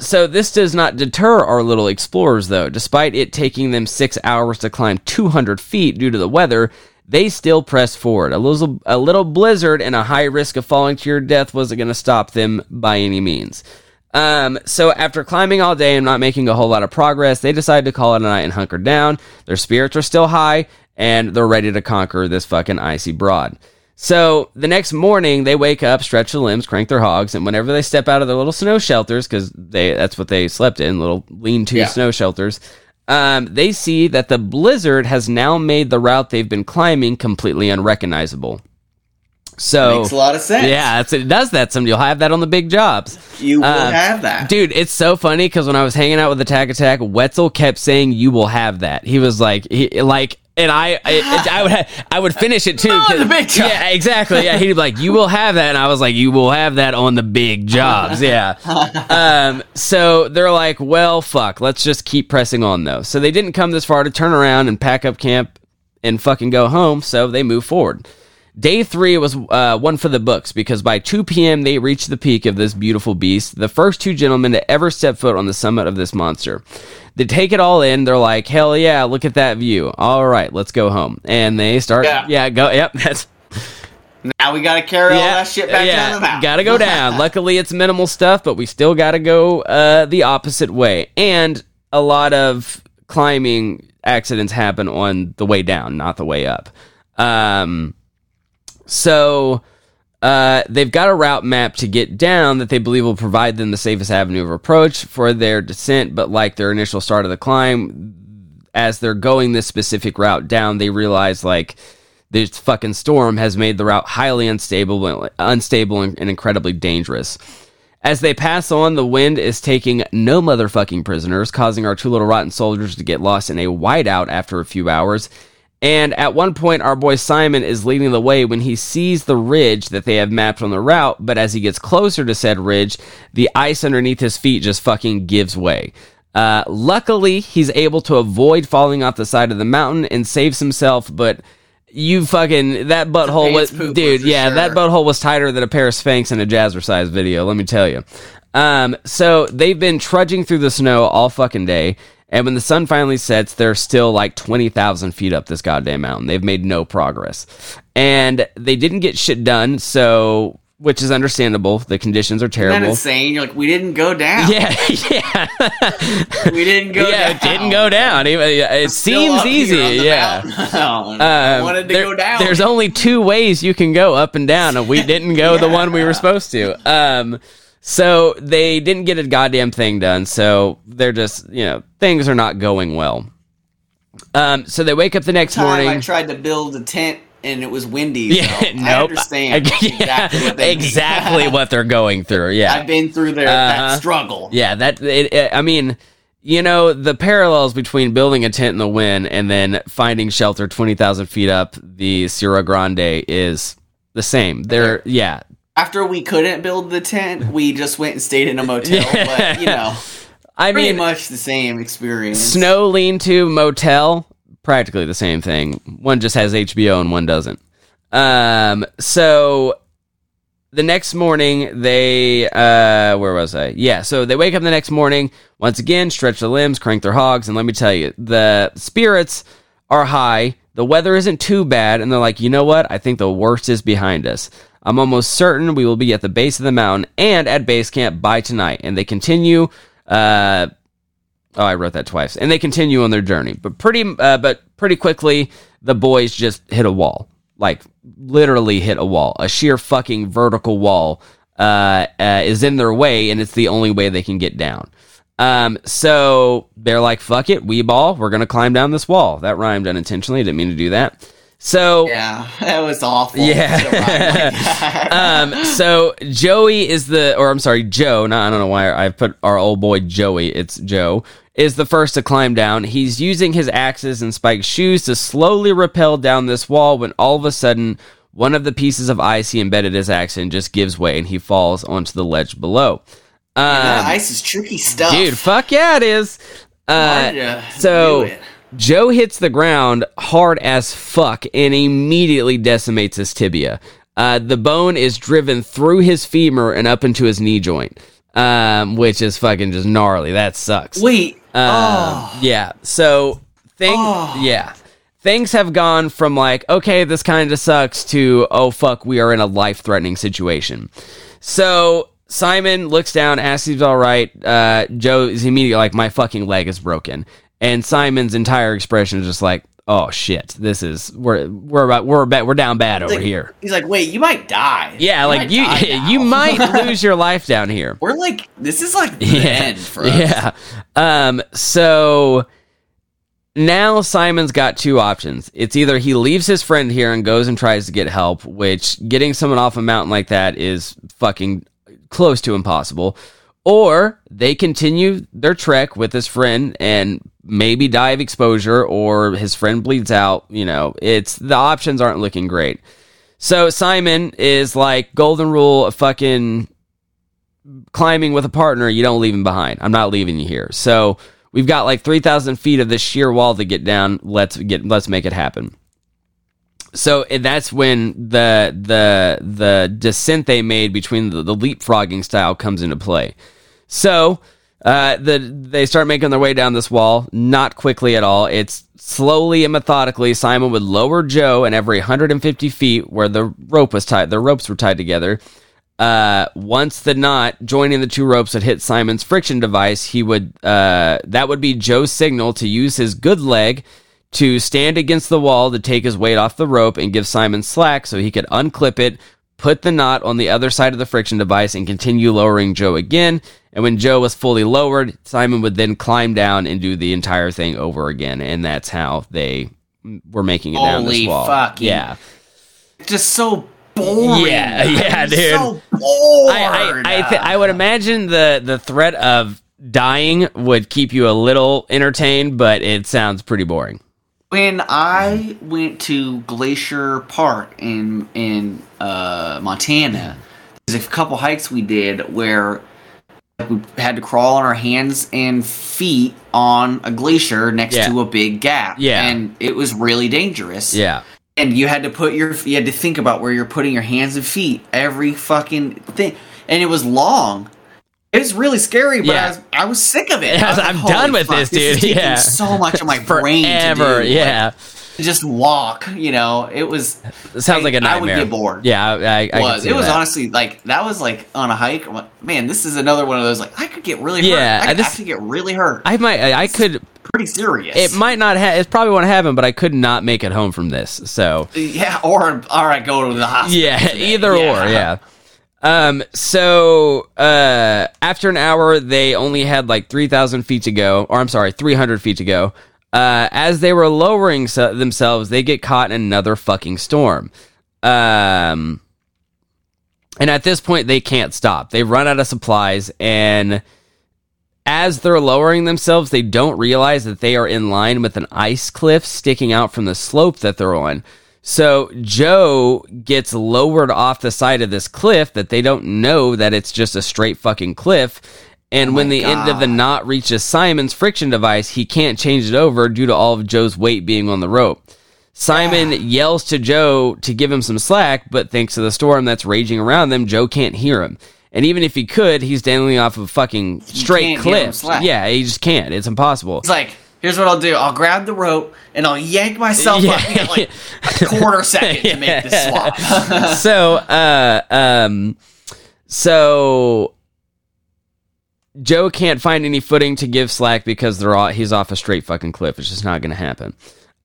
So this does not deter our little explorers, though. Despite it taking them 6 hours to climb 200 feet due to the weather, they still press forward. A little blizzard and a high risk of falling to your death wasn't going to stop them by any means. So after climbing all day and not making a whole lot of progress, they decide to call it a night and hunker down. Their spirits are still high, and they're ready to conquer this fucking icy broad. So the next morning, they wake up, stretch their limbs, crank their hogs, and whenever they step out of their little snow shelters, because that's what they slept in, little lean-to snow shelters, they see that the blizzard has now made the route they've been climbing completely unrecognizable. So makes a lot of sense. Yeah, it does that. Some you'll have that on the big jobs. You will have that, dude. It's so funny because when I was hanging out with Attack Attack, Wetzel kept saying, "You will have that." He was like, and I would finish it too. On the big jobs. Yeah, exactly. Yeah, he'd be like, "You will have that," and I was like, "You will have that on the big jobs." Yeah. So they're like, "Well, fuck. Let's just keep pressing on, though." So they didn't come this far to turn around and pack up camp and fucking go home. So they move forward. Day 3 was one for the books, because by 2 p.m. they reached the peak of this beautiful beast, the first two gentlemen to ever step foot on the summit of this monster. They take it all in. They're like, hell yeah, look at that view. All right, let's go home. And they start, that's... Now we gotta carry all that shit back down the mountain. Gotta go down. Luckily, it's minimal stuff, but we still gotta go the opposite way. And a lot of climbing accidents happen on the way down, not the way up. So, they've got a route map to get down that they believe will provide them the safest avenue of approach for their descent, but like their initial start of the climb, as they're going this specific route down, they realize, like, this fucking storm has made the route highly unstable and incredibly dangerous. As they pass on, the wind is taking no motherfucking prisoners, causing our two little rotten soldiers to get lost in a whiteout after a few hours. And at one point, our boy Simon is leading the way when he sees the ridge that they have mapped on the route, but as he gets closer to said ridge, the ice underneath his feet just fucking gives way. Luckily, he's able to avoid falling off the side of the mountain and saves himself, but that butthole was... Dude, that butthole was tighter than a pair of Spanx in a jazzercise video, let me tell you. So they've been trudging through the snow all fucking day, and when the sun finally sets, they're still like 20,000 feet up this goddamn mountain. They've made no progress. And they didn't get shit done, so... Which is understandable. The conditions are terrible. Isn't that insane? You're like, we didn't go down. Yeah. We didn't go down. Yeah, didn't go down. It seems easy. Yeah. I wanted to go down. There's only two ways you can go up and down, and we didn't go the one we were supposed to. So they didn't get a goddamn thing done, so they're just, things are not going well. So they wake up the next morning. I tried to build a tent and it was windy. I understand exactly what they're going through. Yeah, I've been through that struggle. Yeah, the parallels between building a tent in the wind and then finding shelter 20,000 feet up the Syura Grande is the same. After we couldn't build the tent, we just went and stayed in a motel. But, pretty much the same experience. Snow lean-to motel, practically the same thing. One just has HBO and one doesn't. So the next morning, they... where was I? Yeah, so they wake up the next morning, once again, stretch their limbs, crank their hogs, and let me tell you, the spirits are high, the weather isn't too bad, and they're like, you know what? I think the worst is behind us. I'm almost certain we will be at the base of the mountain and at base camp by tonight. And they continue. I wrote that twice. And they continue on their journey, but pretty quickly the boys just hit a wall, like literally hit a wall. A sheer fucking vertical wall is in their way, and it's the only way they can get down. So they're like, "Fuck it, we're gonna climb down this wall." That rhymed unintentionally. I didn't mean to do that. So yeah, that was awful. Yeah. So Joe. No, I don't know why I put our old boy Joey. It's Joe is the first to climb down. He's using his axes and spiked shoes to slowly rappel down this wall when all of a sudden one of the pieces of ice he embedded his axe in just gives way and he falls onto the ledge below. Yeah, that ice is tricky stuff. Dude, fuck yeah, it is. So Joe hits the ground hard as fuck and immediately decimates his tibia. The bone is driven through his femur and up into his knee joint, which is fucking just gnarly. That sucks. Wait. Yeah. So things have gone from like, okay, this kind of sucks to, oh, fuck, we are in a life-threatening situation. So Simon looks down, asks if he's all right. Joe is immediately like, my fucking leg is broken. And Simon's entire expression is just like, oh shit, this is we're down bad over here. He's like, wait, you might die. Yeah, you might lose your life down here. We're like, this is like the end for us. Yeah. So now Simon's got two options. It's either he leaves his friend here and goes and tries to get help, which getting someone off a mountain like that is fucking close to impossible. Or they continue their trek with his friend and maybe die of exposure, or his friend bleeds out. You know, it's the options aren't looking great. So Simon is like, golden rule of fucking climbing with a partner. You don't leave him behind. I'm not leaving you here. So we've got like 3,000 feet of this sheer wall to get down. Let's make it happen. So that's when the descent they made between the leapfrogging style comes into play. So they start making their way down this wall, not quickly at all. It's slowly and methodically. Simon would lower Joe, and every 150 feet where the rope was tied, the ropes were tied together. Once the knot joining the two ropes would hit Simon's friction device, he would that would be Joe's signal to use his good leg to stand against the wall to take his weight off the rope and give Simon slack so he could unclip it, put the knot on the other side of the friction device, and continue lowering Joe again. And when Joe was fully lowered, Simon would then climb down and do the entire thing over again. And that's how they were making it down this wall. Holy fucking. Yeah. Just so boring. Yeah, dude. So bored. I would imagine the threat of dying would keep you a little entertained, but it sounds pretty boring. When I went to Glacier Park in Montana, there's a couple hikes we did where we had to crawl on our hands and feet on a glacier next to a big gap. Yeah. And it was really dangerous. Yeah. And you had to think about where you're putting your hands and feet every fucking thing. And it was long. It's really scary, but I was sick of it. Yeah, I was like, I'm done with this, dude. This is taking so much of my brain to do. Yeah. Like, just walk, you know. It was... It sounds like a nightmare. I would get bored. Yeah, I could see that. Honestly, like, that was, like, on a hike. I'm like, man, this is another one of those, like, I could get really hurt. I could actually get really hurt. I could... Pretty serious. It might not have... It's probably won't happen, but I could not make it home from this, so... Yeah, or, I go to the hospital. Yeah, either or. So, after an hour, they only had like 300 feet to go. As they were lowering themselves, they get caught in another fucking storm. And at this point they can't stop. They run out of supplies, and as they're lowering themselves, they don't realize that they are in line with an ice cliff sticking out from the slope that they're on. So Joe gets lowered off the side of this cliff that they don't know that it's just a straight fucking cliff. And when the end of the knot reaches Simon's friction device, he can't change it over due to all of Joe's weight being on the rope. Simon yells to Joe to give him some slack, but thanks to the storm that's raging around them, Joe can't hear him. And even if he could, he's dangling off of a fucking straight cliff. Yeah, he just can't. It's impossible. It's like... Here's what I'll do. I'll grab the rope, and I'll yank myself up in like a quarter second to make this swap. So Joe can't find any footing to give slack because he's off a straight fucking cliff. It's just not going to happen.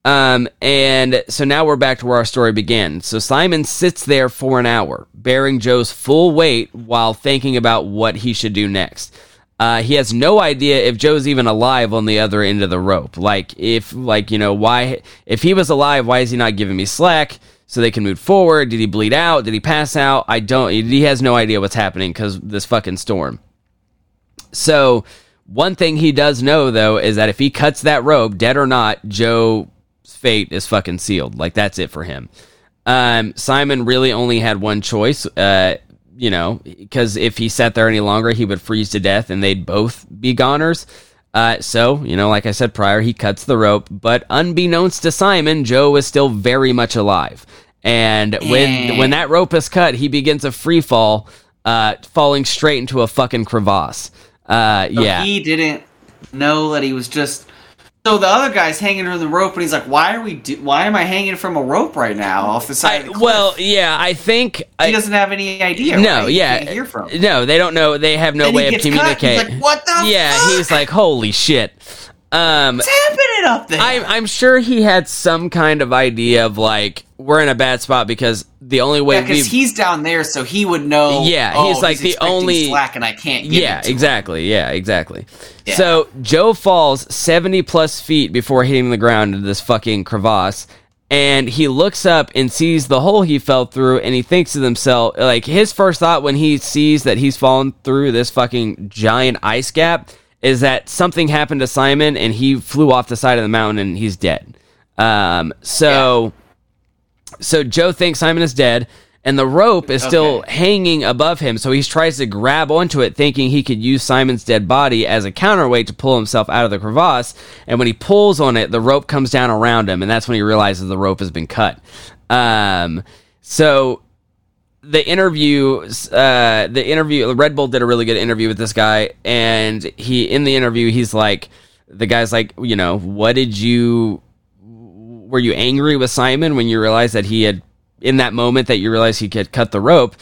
And so now we're back to where our story began. So Simon sits there for an hour, bearing Joe's full weight while thinking about what he should do next. He has no idea if Joe's even alive on the other end of the rope. If he was alive, why is he not giving me slack so they can move forward? Did he bleed out? Did he pass out? He has no idea what's happening because this fucking storm. So one thing he does know, though, is that if he cuts that rope, dead or not, Joe's fate is fucking sealed. Like, that's it for him. Simon really only had one choice, you know, because if he sat there any longer, he would freeze to death and they'd both be goners. So, you know, like I said prior, he cuts the rope, but unbeknownst to Simon, Joe is still very much alive. And when that rope is cut, he begins a free fall, falling straight into a fucking crevasse. So he didn't know that he was just... So the other guy's hanging from the rope, and he's like, why am I hanging from a rope right now off the side of the cliff? Well, yeah, I think... He doesn't have any idea. No, right? Yeah. He can't hear from him. No, they don't know. They have no way of communicating. He's like, what the fuck? Yeah, he's like, holy shit. What's happening up there? I'm sure he had some kind of idea of, like, we're in a bad spot because the only way... Yeah, because he's down there, so he would know, he's like the only slack and I can't get it to him. Yeah, exactly. Yeah. So Joe falls 70 plus feet before hitting the ground in this fucking crevasse, and he looks up and sees the hole he fell through, and he thinks to himself, like, his first thought when he sees that he's fallen through this fucking giant ice gap is that something happened to Simon, and he flew off the side of the mountain, and he's dead. So Joe thinks Simon is dead, and the rope is still hanging above him, so he tries to grab onto it, thinking he could use Simon's dead body as a counterweight to pull himself out of the crevasse, and when he pulls on it, the rope comes down around him, and that's when he realizes the rope has been cut. The Red Bull did a really good interview with this guy, and the guy's like, you know, were you angry with Simon when you realized that he had, in that moment that you realized he could cut the rope?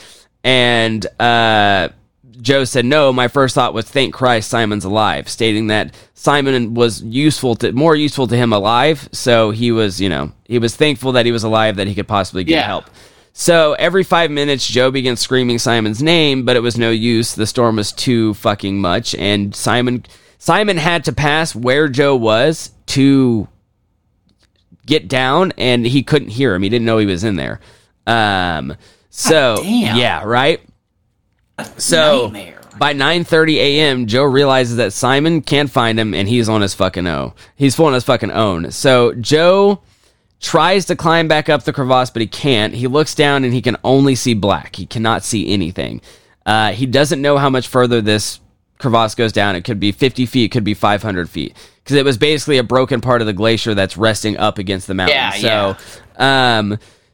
And Joe said, no, my first thought was, thank Christ Simon's alive, stating that Simon was more useful to him alive. So he was, you know, he was thankful that he was alive, that he could possibly get help. So every 5 minutes, Joe began screaming Simon's name, but it was no use. The storm was too fucking much. And Simon had to pass where Joe was to get down, and he couldn't hear him. He didn't know he was in there. So nightmare. By 9:30 a.m., Joe realizes that Simon can't find him, and he's on his fucking own. He's full on his fucking own. So Joe tries to climb back up the crevasse, but he can't. He looks down, and he can only see black. He cannot see anything. He doesn't know how much further this crevasse goes down. It could be 50 feet, it could be 500 feet. Because it was basically a broken part of the glacier that's resting up against the mountain.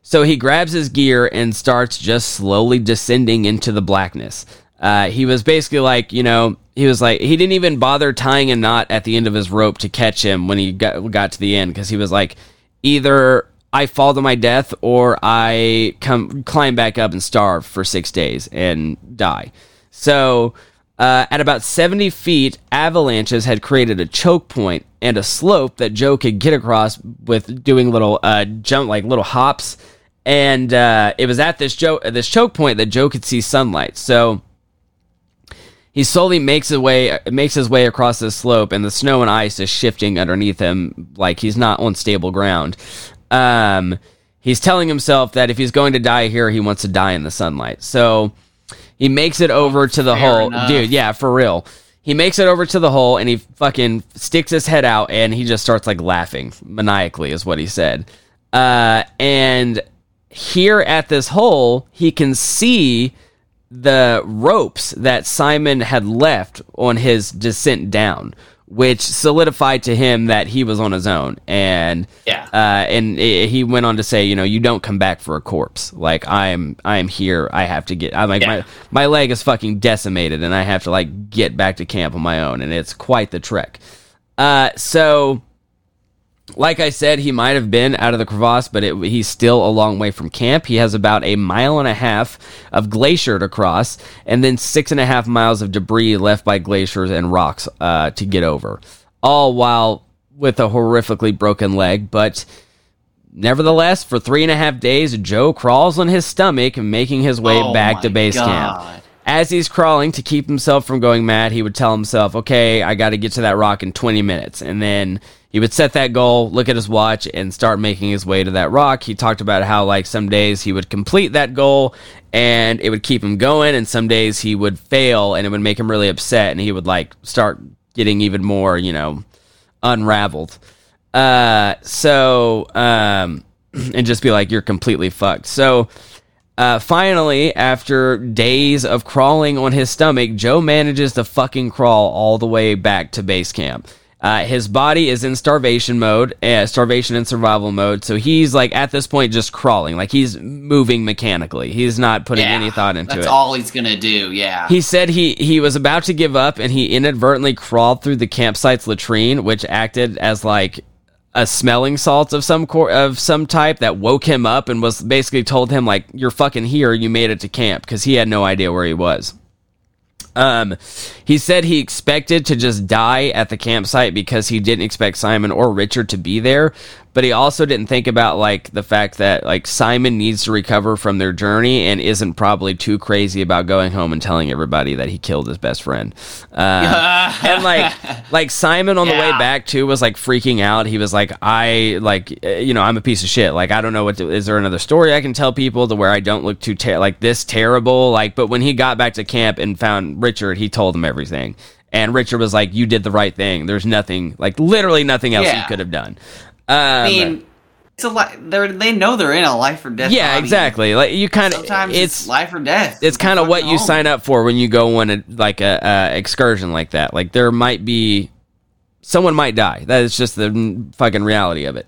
So he grabs his gear and starts just slowly descending into the blackness. He didn't even bother tying a knot at the end of his rope to catch him when he got to the end, because he was like, either I fall to my death or I climb back up and starve for 6 days and die. So... at about 70 feet, avalanches had created a choke point and a slope that Joe could get across with doing little jump, like little hops. And it was at this choke point that Joe could see sunlight. So he slowly makes his way across this slope, and the snow and ice is shifting underneath him, like he's not on stable ground. He's telling himself that if he's going to die here, he wants to die in the sunlight. So... he makes it over to the hole. Dude, yeah, for real. He makes it over to the hole, and he fucking sticks his head out, and he just starts, like, laughing maniacally is what he said. And here at this hole, he can see the ropes that Simon had left on his descent down, which solidified to him that he was on his own. And he went on to say, you know, you don't come back for a corpse. Like, I'm here. I have to get... I'm like, my leg is fucking decimated, and I have to, like, get back to camp on my own. And it's quite the trek. So, like I said, he might have been out of the crevasse, but he's still a long way from camp. He has about 1.5 miles of glacier to cross, and then 6.5 miles of debris left by glaciers and rocks to get over, all while with a horrifically broken leg. But nevertheless, for 3.5 days, Joe crawls on his stomach, making his way back to base camp. As he's crawling to keep himself from going mad, he would tell himself, okay, I got to get to that rock in 20 minutes. And then he would set that goal, look at his watch, and start making his way to that rock. He talked about how, like, some days he would complete that goal and it would keep him going, and some days he would fail and it would make him really upset, and he would, like, start getting even more, you know, unraveled. And just be like, you're completely fucked. So Finally, after days of crawling on his stomach, Joe manages to fucking crawl all the way back to base camp. His body is in starvation and survival mode, so he's, like, at this point just crawling. Like, he's moving mechanically. He's not putting any thought into it. That's all he's gonna do, yeah. He said he was about to give up, and he inadvertently crawled through the campsite's latrine, which acted as, like, a smelling salt of some type that woke him up and was basically told him, like, you're fucking here, you made it to camp, because he had no idea where he was. He said he expected to just die at the campsite because he didn't expect Simon or Richard to be there, but he also didn't think about, like, the fact that, like, Simon needs to recover from their journey and isn't probably too crazy about going home and telling everybody that he killed his best friend. And like Simon on the way back too was, like, freaking out. He was like, I, like, you know, I'm a piece of shit. Like, I don't know what to, is there another story I can tell people to where I don't look too this terrible? Like, but when he got back to camp and found Richard, he told him everything. And Richard was like, you did the right thing. There's nothing, like, literally nothing else you could have done. I mean, it's a they know they're in a life or death. Yeah, exactly. Like, you kind of sometimes it's life or death. It's kind of what you sign up for when you go on a excursion like that. Like, there might be someone might die. That is just the fucking reality of it.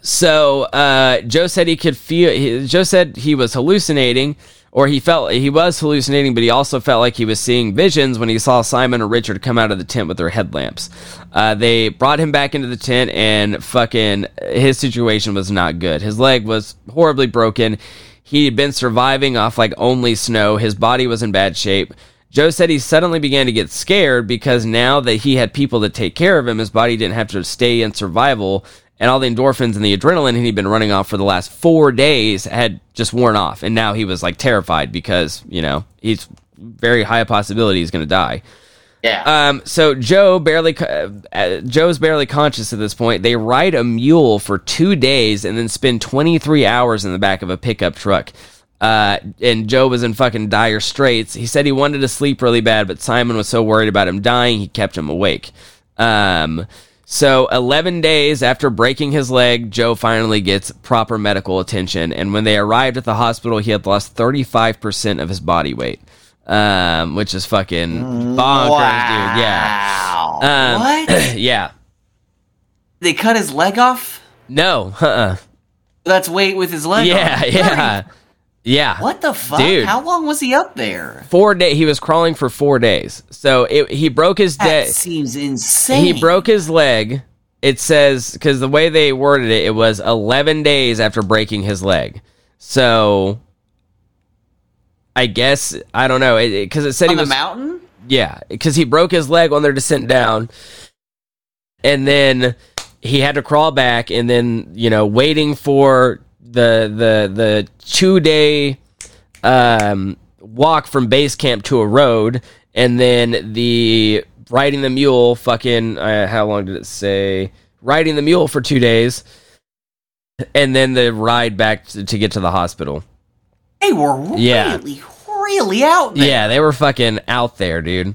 So Joe said he could feel. Joe said he was hallucinating. Or he felt he was hallucinating, but he also felt like he was seeing visions when he saw Simon and Richard come out of the tent with their headlamps. They brought him back into the tent, and fucking his situation was not good. His leg was horribly broken. He had been surviving off, like, only snow. His body was in bad shape. Joe said he suddenly began to get scared because now that he had people to take care of him, his body didn't have to stay in survival. And all the endorphins and the adrenaline he'd been running off for the last 4 days had just worn off. And now he was, like, terrified because, you know, he's very high possibility he's going to die. Yeah. So Joe's barely conscious at this point. They ride a mule for 2 days and then spend 23 hours in the back of a pickup truck. And Joe was in fucking dire straits. He said he wanted to sleep really bad, but Simon was so worried about him dying, he kept him awake. So 11 days after breaking his leg, Joe finally gets proper medical attention. And when they arrived at the hospital, he had lost 35% of his body weight, which is fucking bonkers, wow. Dude. Yeah. What? Yeah. They cut his leg off? No. Uh-uh. That's weight with his leg off? Yeah. Yeah. What the fuck? Dude. How long was he up there? 4 days. He was crawling for 4 days. So he broke his leg. That seems insane. He broke his leg. It says, because the way they worded it, it was 11 days after breaking his leg. So, I guess, I don't know. Because it said he was on the mountain? Yeah. Because he broke his leg on their descent down. And then he had to crawl back. And then, you know, waiting for the 2 day walk from base camp to a road, and then the riding the mule fucking how long did it say riding the mule for 2 days, and then the ride back to get to the hospital. They were really out there. Yeah, they were fucking out there, dude.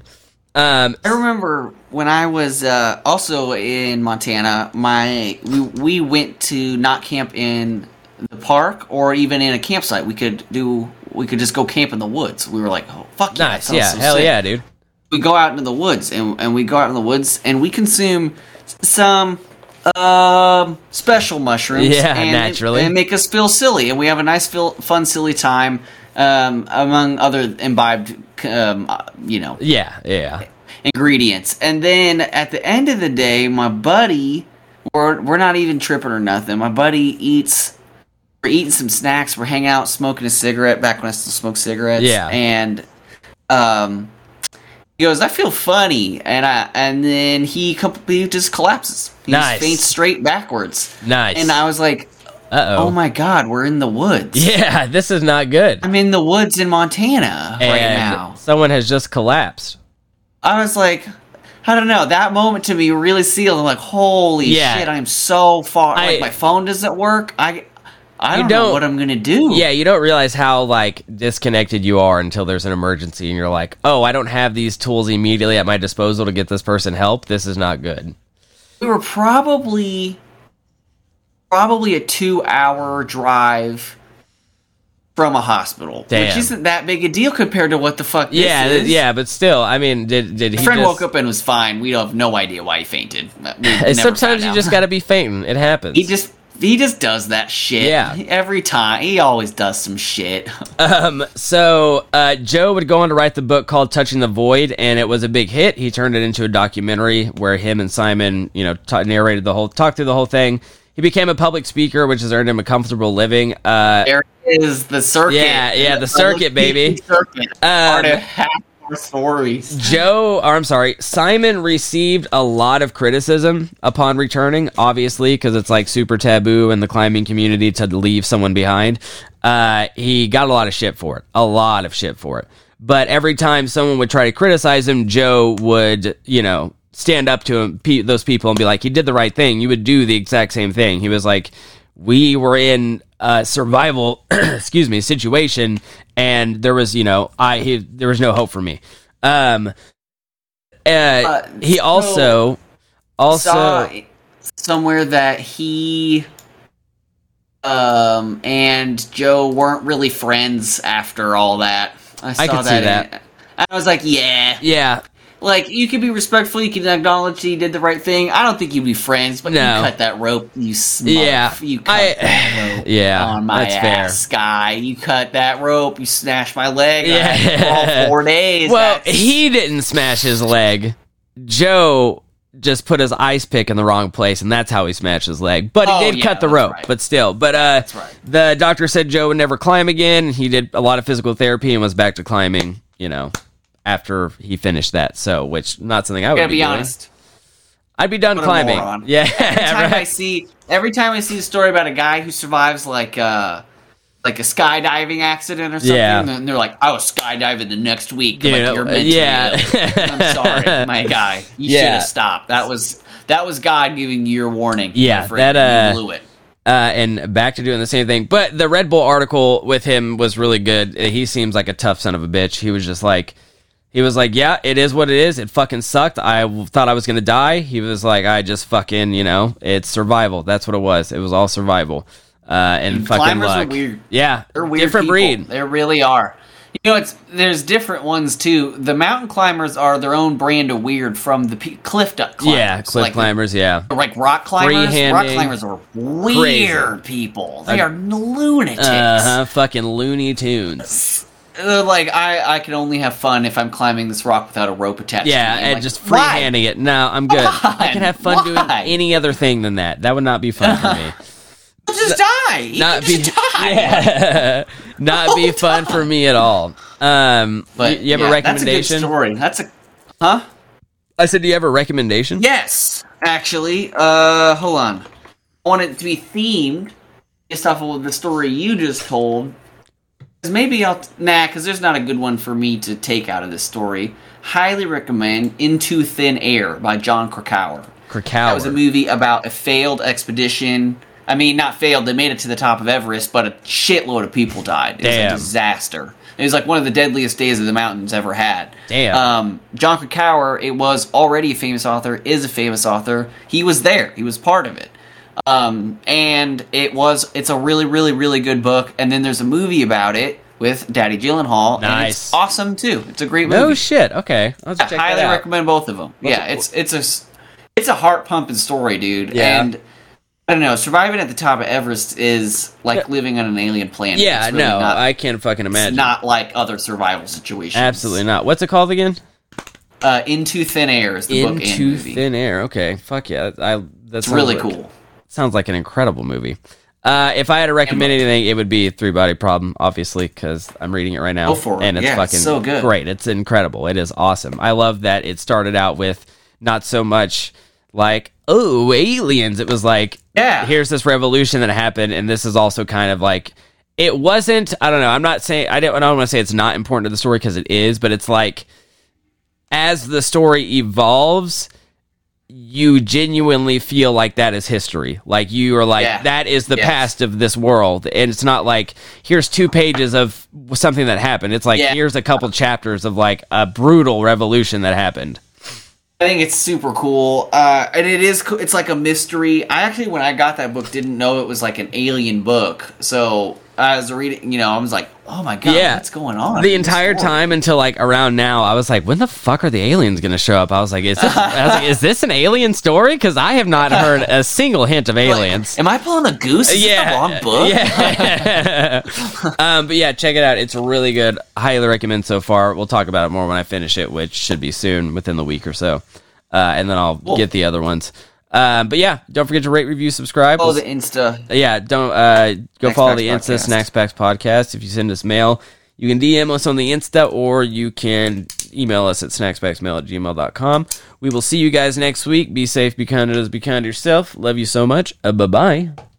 I remember when I was also in Montana, we went to not camp in the park or even in a campsite. We could just go camp in the woods. We were like, oh, fuck yeah. Nice, yeah, so hell sick. Yeah, dude. We go out into the woods, and we go out in the woods, and we consume some special mushrooms. Yeah, and, naturally. And make us feel silly, and we have a nice, fun, silly time among other imbibed, you know. Yeah. Ingredients. And then at the end of the day, my buddy, we're not even tripping or nothing, my buddy eats... We're eating some snacks. We're hanging out, smoking a cigarette. Back when I still smoked cigarettes, yeah. And he goes, "I feel funny," and then he completely just collapses. He just faints straight backwards. Nice. And I was like, "Oh my god, we're in the woods." Yeah, this is not good. I'm in the woods in Montana right now. Someone has just collapsed. I was like, I don't know. That moment to me really sealed. I'm like, "Holy shit, I'm so far." Like, my phone doesn't work. I don't know what I'm going to do. Yeah, you don't realize how, like, disconnected you are until there's an emergency and you're like, oh, I don't have these tools immediately at my disposal to get this person help. This is not good. We were probably probably a 2-hour drive from a hospital. Damn. Which isn't that big a deal compared to what the fuck this is. Yeah, but still, I mean, did he friend woke up and was fine. We have no idea why he fainted. Sometimes you just gotta be fainting. It happens. He just does that shit. Yeah. Every time. He always does some shit. So Joe would go on to write the book called Touching the Void, and it was a big hit. He turned it into a documentary where him and Simon, narrated talked through the whole thing. He became a public speaker, which has earned him a comfortable living. There is the circuit. Yeah, the circuit, baby. Circuit. Part of half our stories. Simon received a lot of criticism upon returning, obviously, because it's like super taboo in the climbing community to leave someone behind. He got a lot of shit for it. But every time someone would try to criticize him, Joe would, stand up to him, those people, and be like, he did the right thing. You would do the exact same thing. He was like, we were in a survival situation, and there was, there was no hope for me. He also saw somewhere that he and Joe weren't really friends after all that. I could see that. And I was like, yeah. Like, you can be respectful, you can acknowledge that you did the right thing. I don't think you'd be friends, but you cut that rope, you smurf. Yeah, you cut that rope on my ass, guy. You cut that rope, you smashed my leg all 4 days. Well, he didn't smash his leg. Joe just put his ice pick in the wrong place, and that's how he smashed his leg. But he did cut the rope, right. But still. But that's right. The doctor said Joe would never climb again. He did a lot of physical therapy and was back to climbing, after he finished that, which not something I would be honest. I'd be done climbing. Moron. Yeah. Every time I see a story about a guy who survives like a skydiving accident or something, and they're like, I was skydiving the next week. You're meant to be ill. I'm sorry, my guy. You should have stopped. That was God giving you your warning. Yeah, you blew it. And back to doing the same thing. But the Red Bull article with him was really good. He seems like a tough son of a bitch. He was just like. He was like, yeah, it is what it is. It fucking sucked. I thought I was going to die. He was like, I just fucking, it's survival. That's what it was. It was all survival. And fucking climbers luck. Are weird. Yeah. They're weird different people. Breed. They really are. There's different ones, too. The mountain climbers are their own brand of weird from the cliff climbers. Yeah, cliff climbers, yeah. Like rock climbers. Rock climbers are weird people. They are lunatics. Uh-huh, fucking Looney Tunes. Like, I can only have fun if I'm climbing this rock without a rope attached to me. Yeah, and like, just freehanding it. No, I'm good. I can have fun doing any other thing than that. That would not be fun for me. You'll just die. You can just die. Yeah. Not be fun for me at all. But, you have a recommendation? That's a good story. I said, do you have a recommendation? Yes, actually. Hold on. I want it to be themed based off of the story you just told. Maybe I'll... because there's not a good one for me to take out of this story. Highly recommend Into Thin Air by Jon Krakauer. That was a movie about a failed expedition. I mean, not failed. They made it to the top of Everest, but a shitload of people died. It was a disaster. It was like one of the deadliest days of the mountains ever had. Damn. Jon Krakauer, it was already a famous author, is a famous author. He was there. He was part of it. And it's a really, really, really good book. And then there's a movie about it with Daddy Gyllenhaal. Nice. And it's awesome too. It's a great movie. No shit. Okay. I'll just check that out. I highly recommend both of them. It's a heart pumping story, dude. Yeah. And I don't know, surviving at the top of Everest is like living on an alien planet. Yeah, really I can't fucking imagine. It's not like other survival situations. Absolutely not. What's it called again? Into Thin Air is the book and movie. Into Thin Air. Okay. Fuck yeah. That's really cool. Sounds like an incredible movie. If I had to recommend anything, it would be Three Body Problem, obviously, because I'm reading it right now. Go for it. And it's fucking so good. Great. It's incredible. It is awesome. I love that it started out with not so much like, oh, aliens. It was like, here's this revolution that happened, and this is also kind of like, it wasn't, I don't know, I'm not saying, I don't want to say it's not important to the story because it is, but it's like, as the story evolves, you genuinely feel like that is history. Like you are like, that is the past of this world. And it's not like, here's 2 pages of something that happened. It's like, here's a couple chapters of like a brutal revolution that happened. I think it's super cool, and it is. It's like a mystery. I actually, when I got that book, didn't know it was like an alien book. So I was reading, you know, I was like, "Oh my god, yeah. What's going on?" The entire time until like around now, I was like, "When the fuck are the aliens going to show up?" I was like, "Is this, is this an alien story?" Because I have not heard a single hint of aliens. Like, am I pulling a goose? Is yeah, this the wrong book. Yeah. But yeah, check it out. It's really good. Highly recommend so far. We'll talk about it more when I finish it, which should be soon, within the week or so. And then I'll get the other ones. But yeah, don't forget to rate, review, subscribe. Follow the Insta. Yeah, don't go follow the Insta, Snacks Packs Podcast. If you send us mail, you can DM us on the Insta, or you can email us at snackspacksmail@gmail.com. We will see you guys next week. Be safe, be kind to others, be kind to yourself. Love you so much. Bye-bye.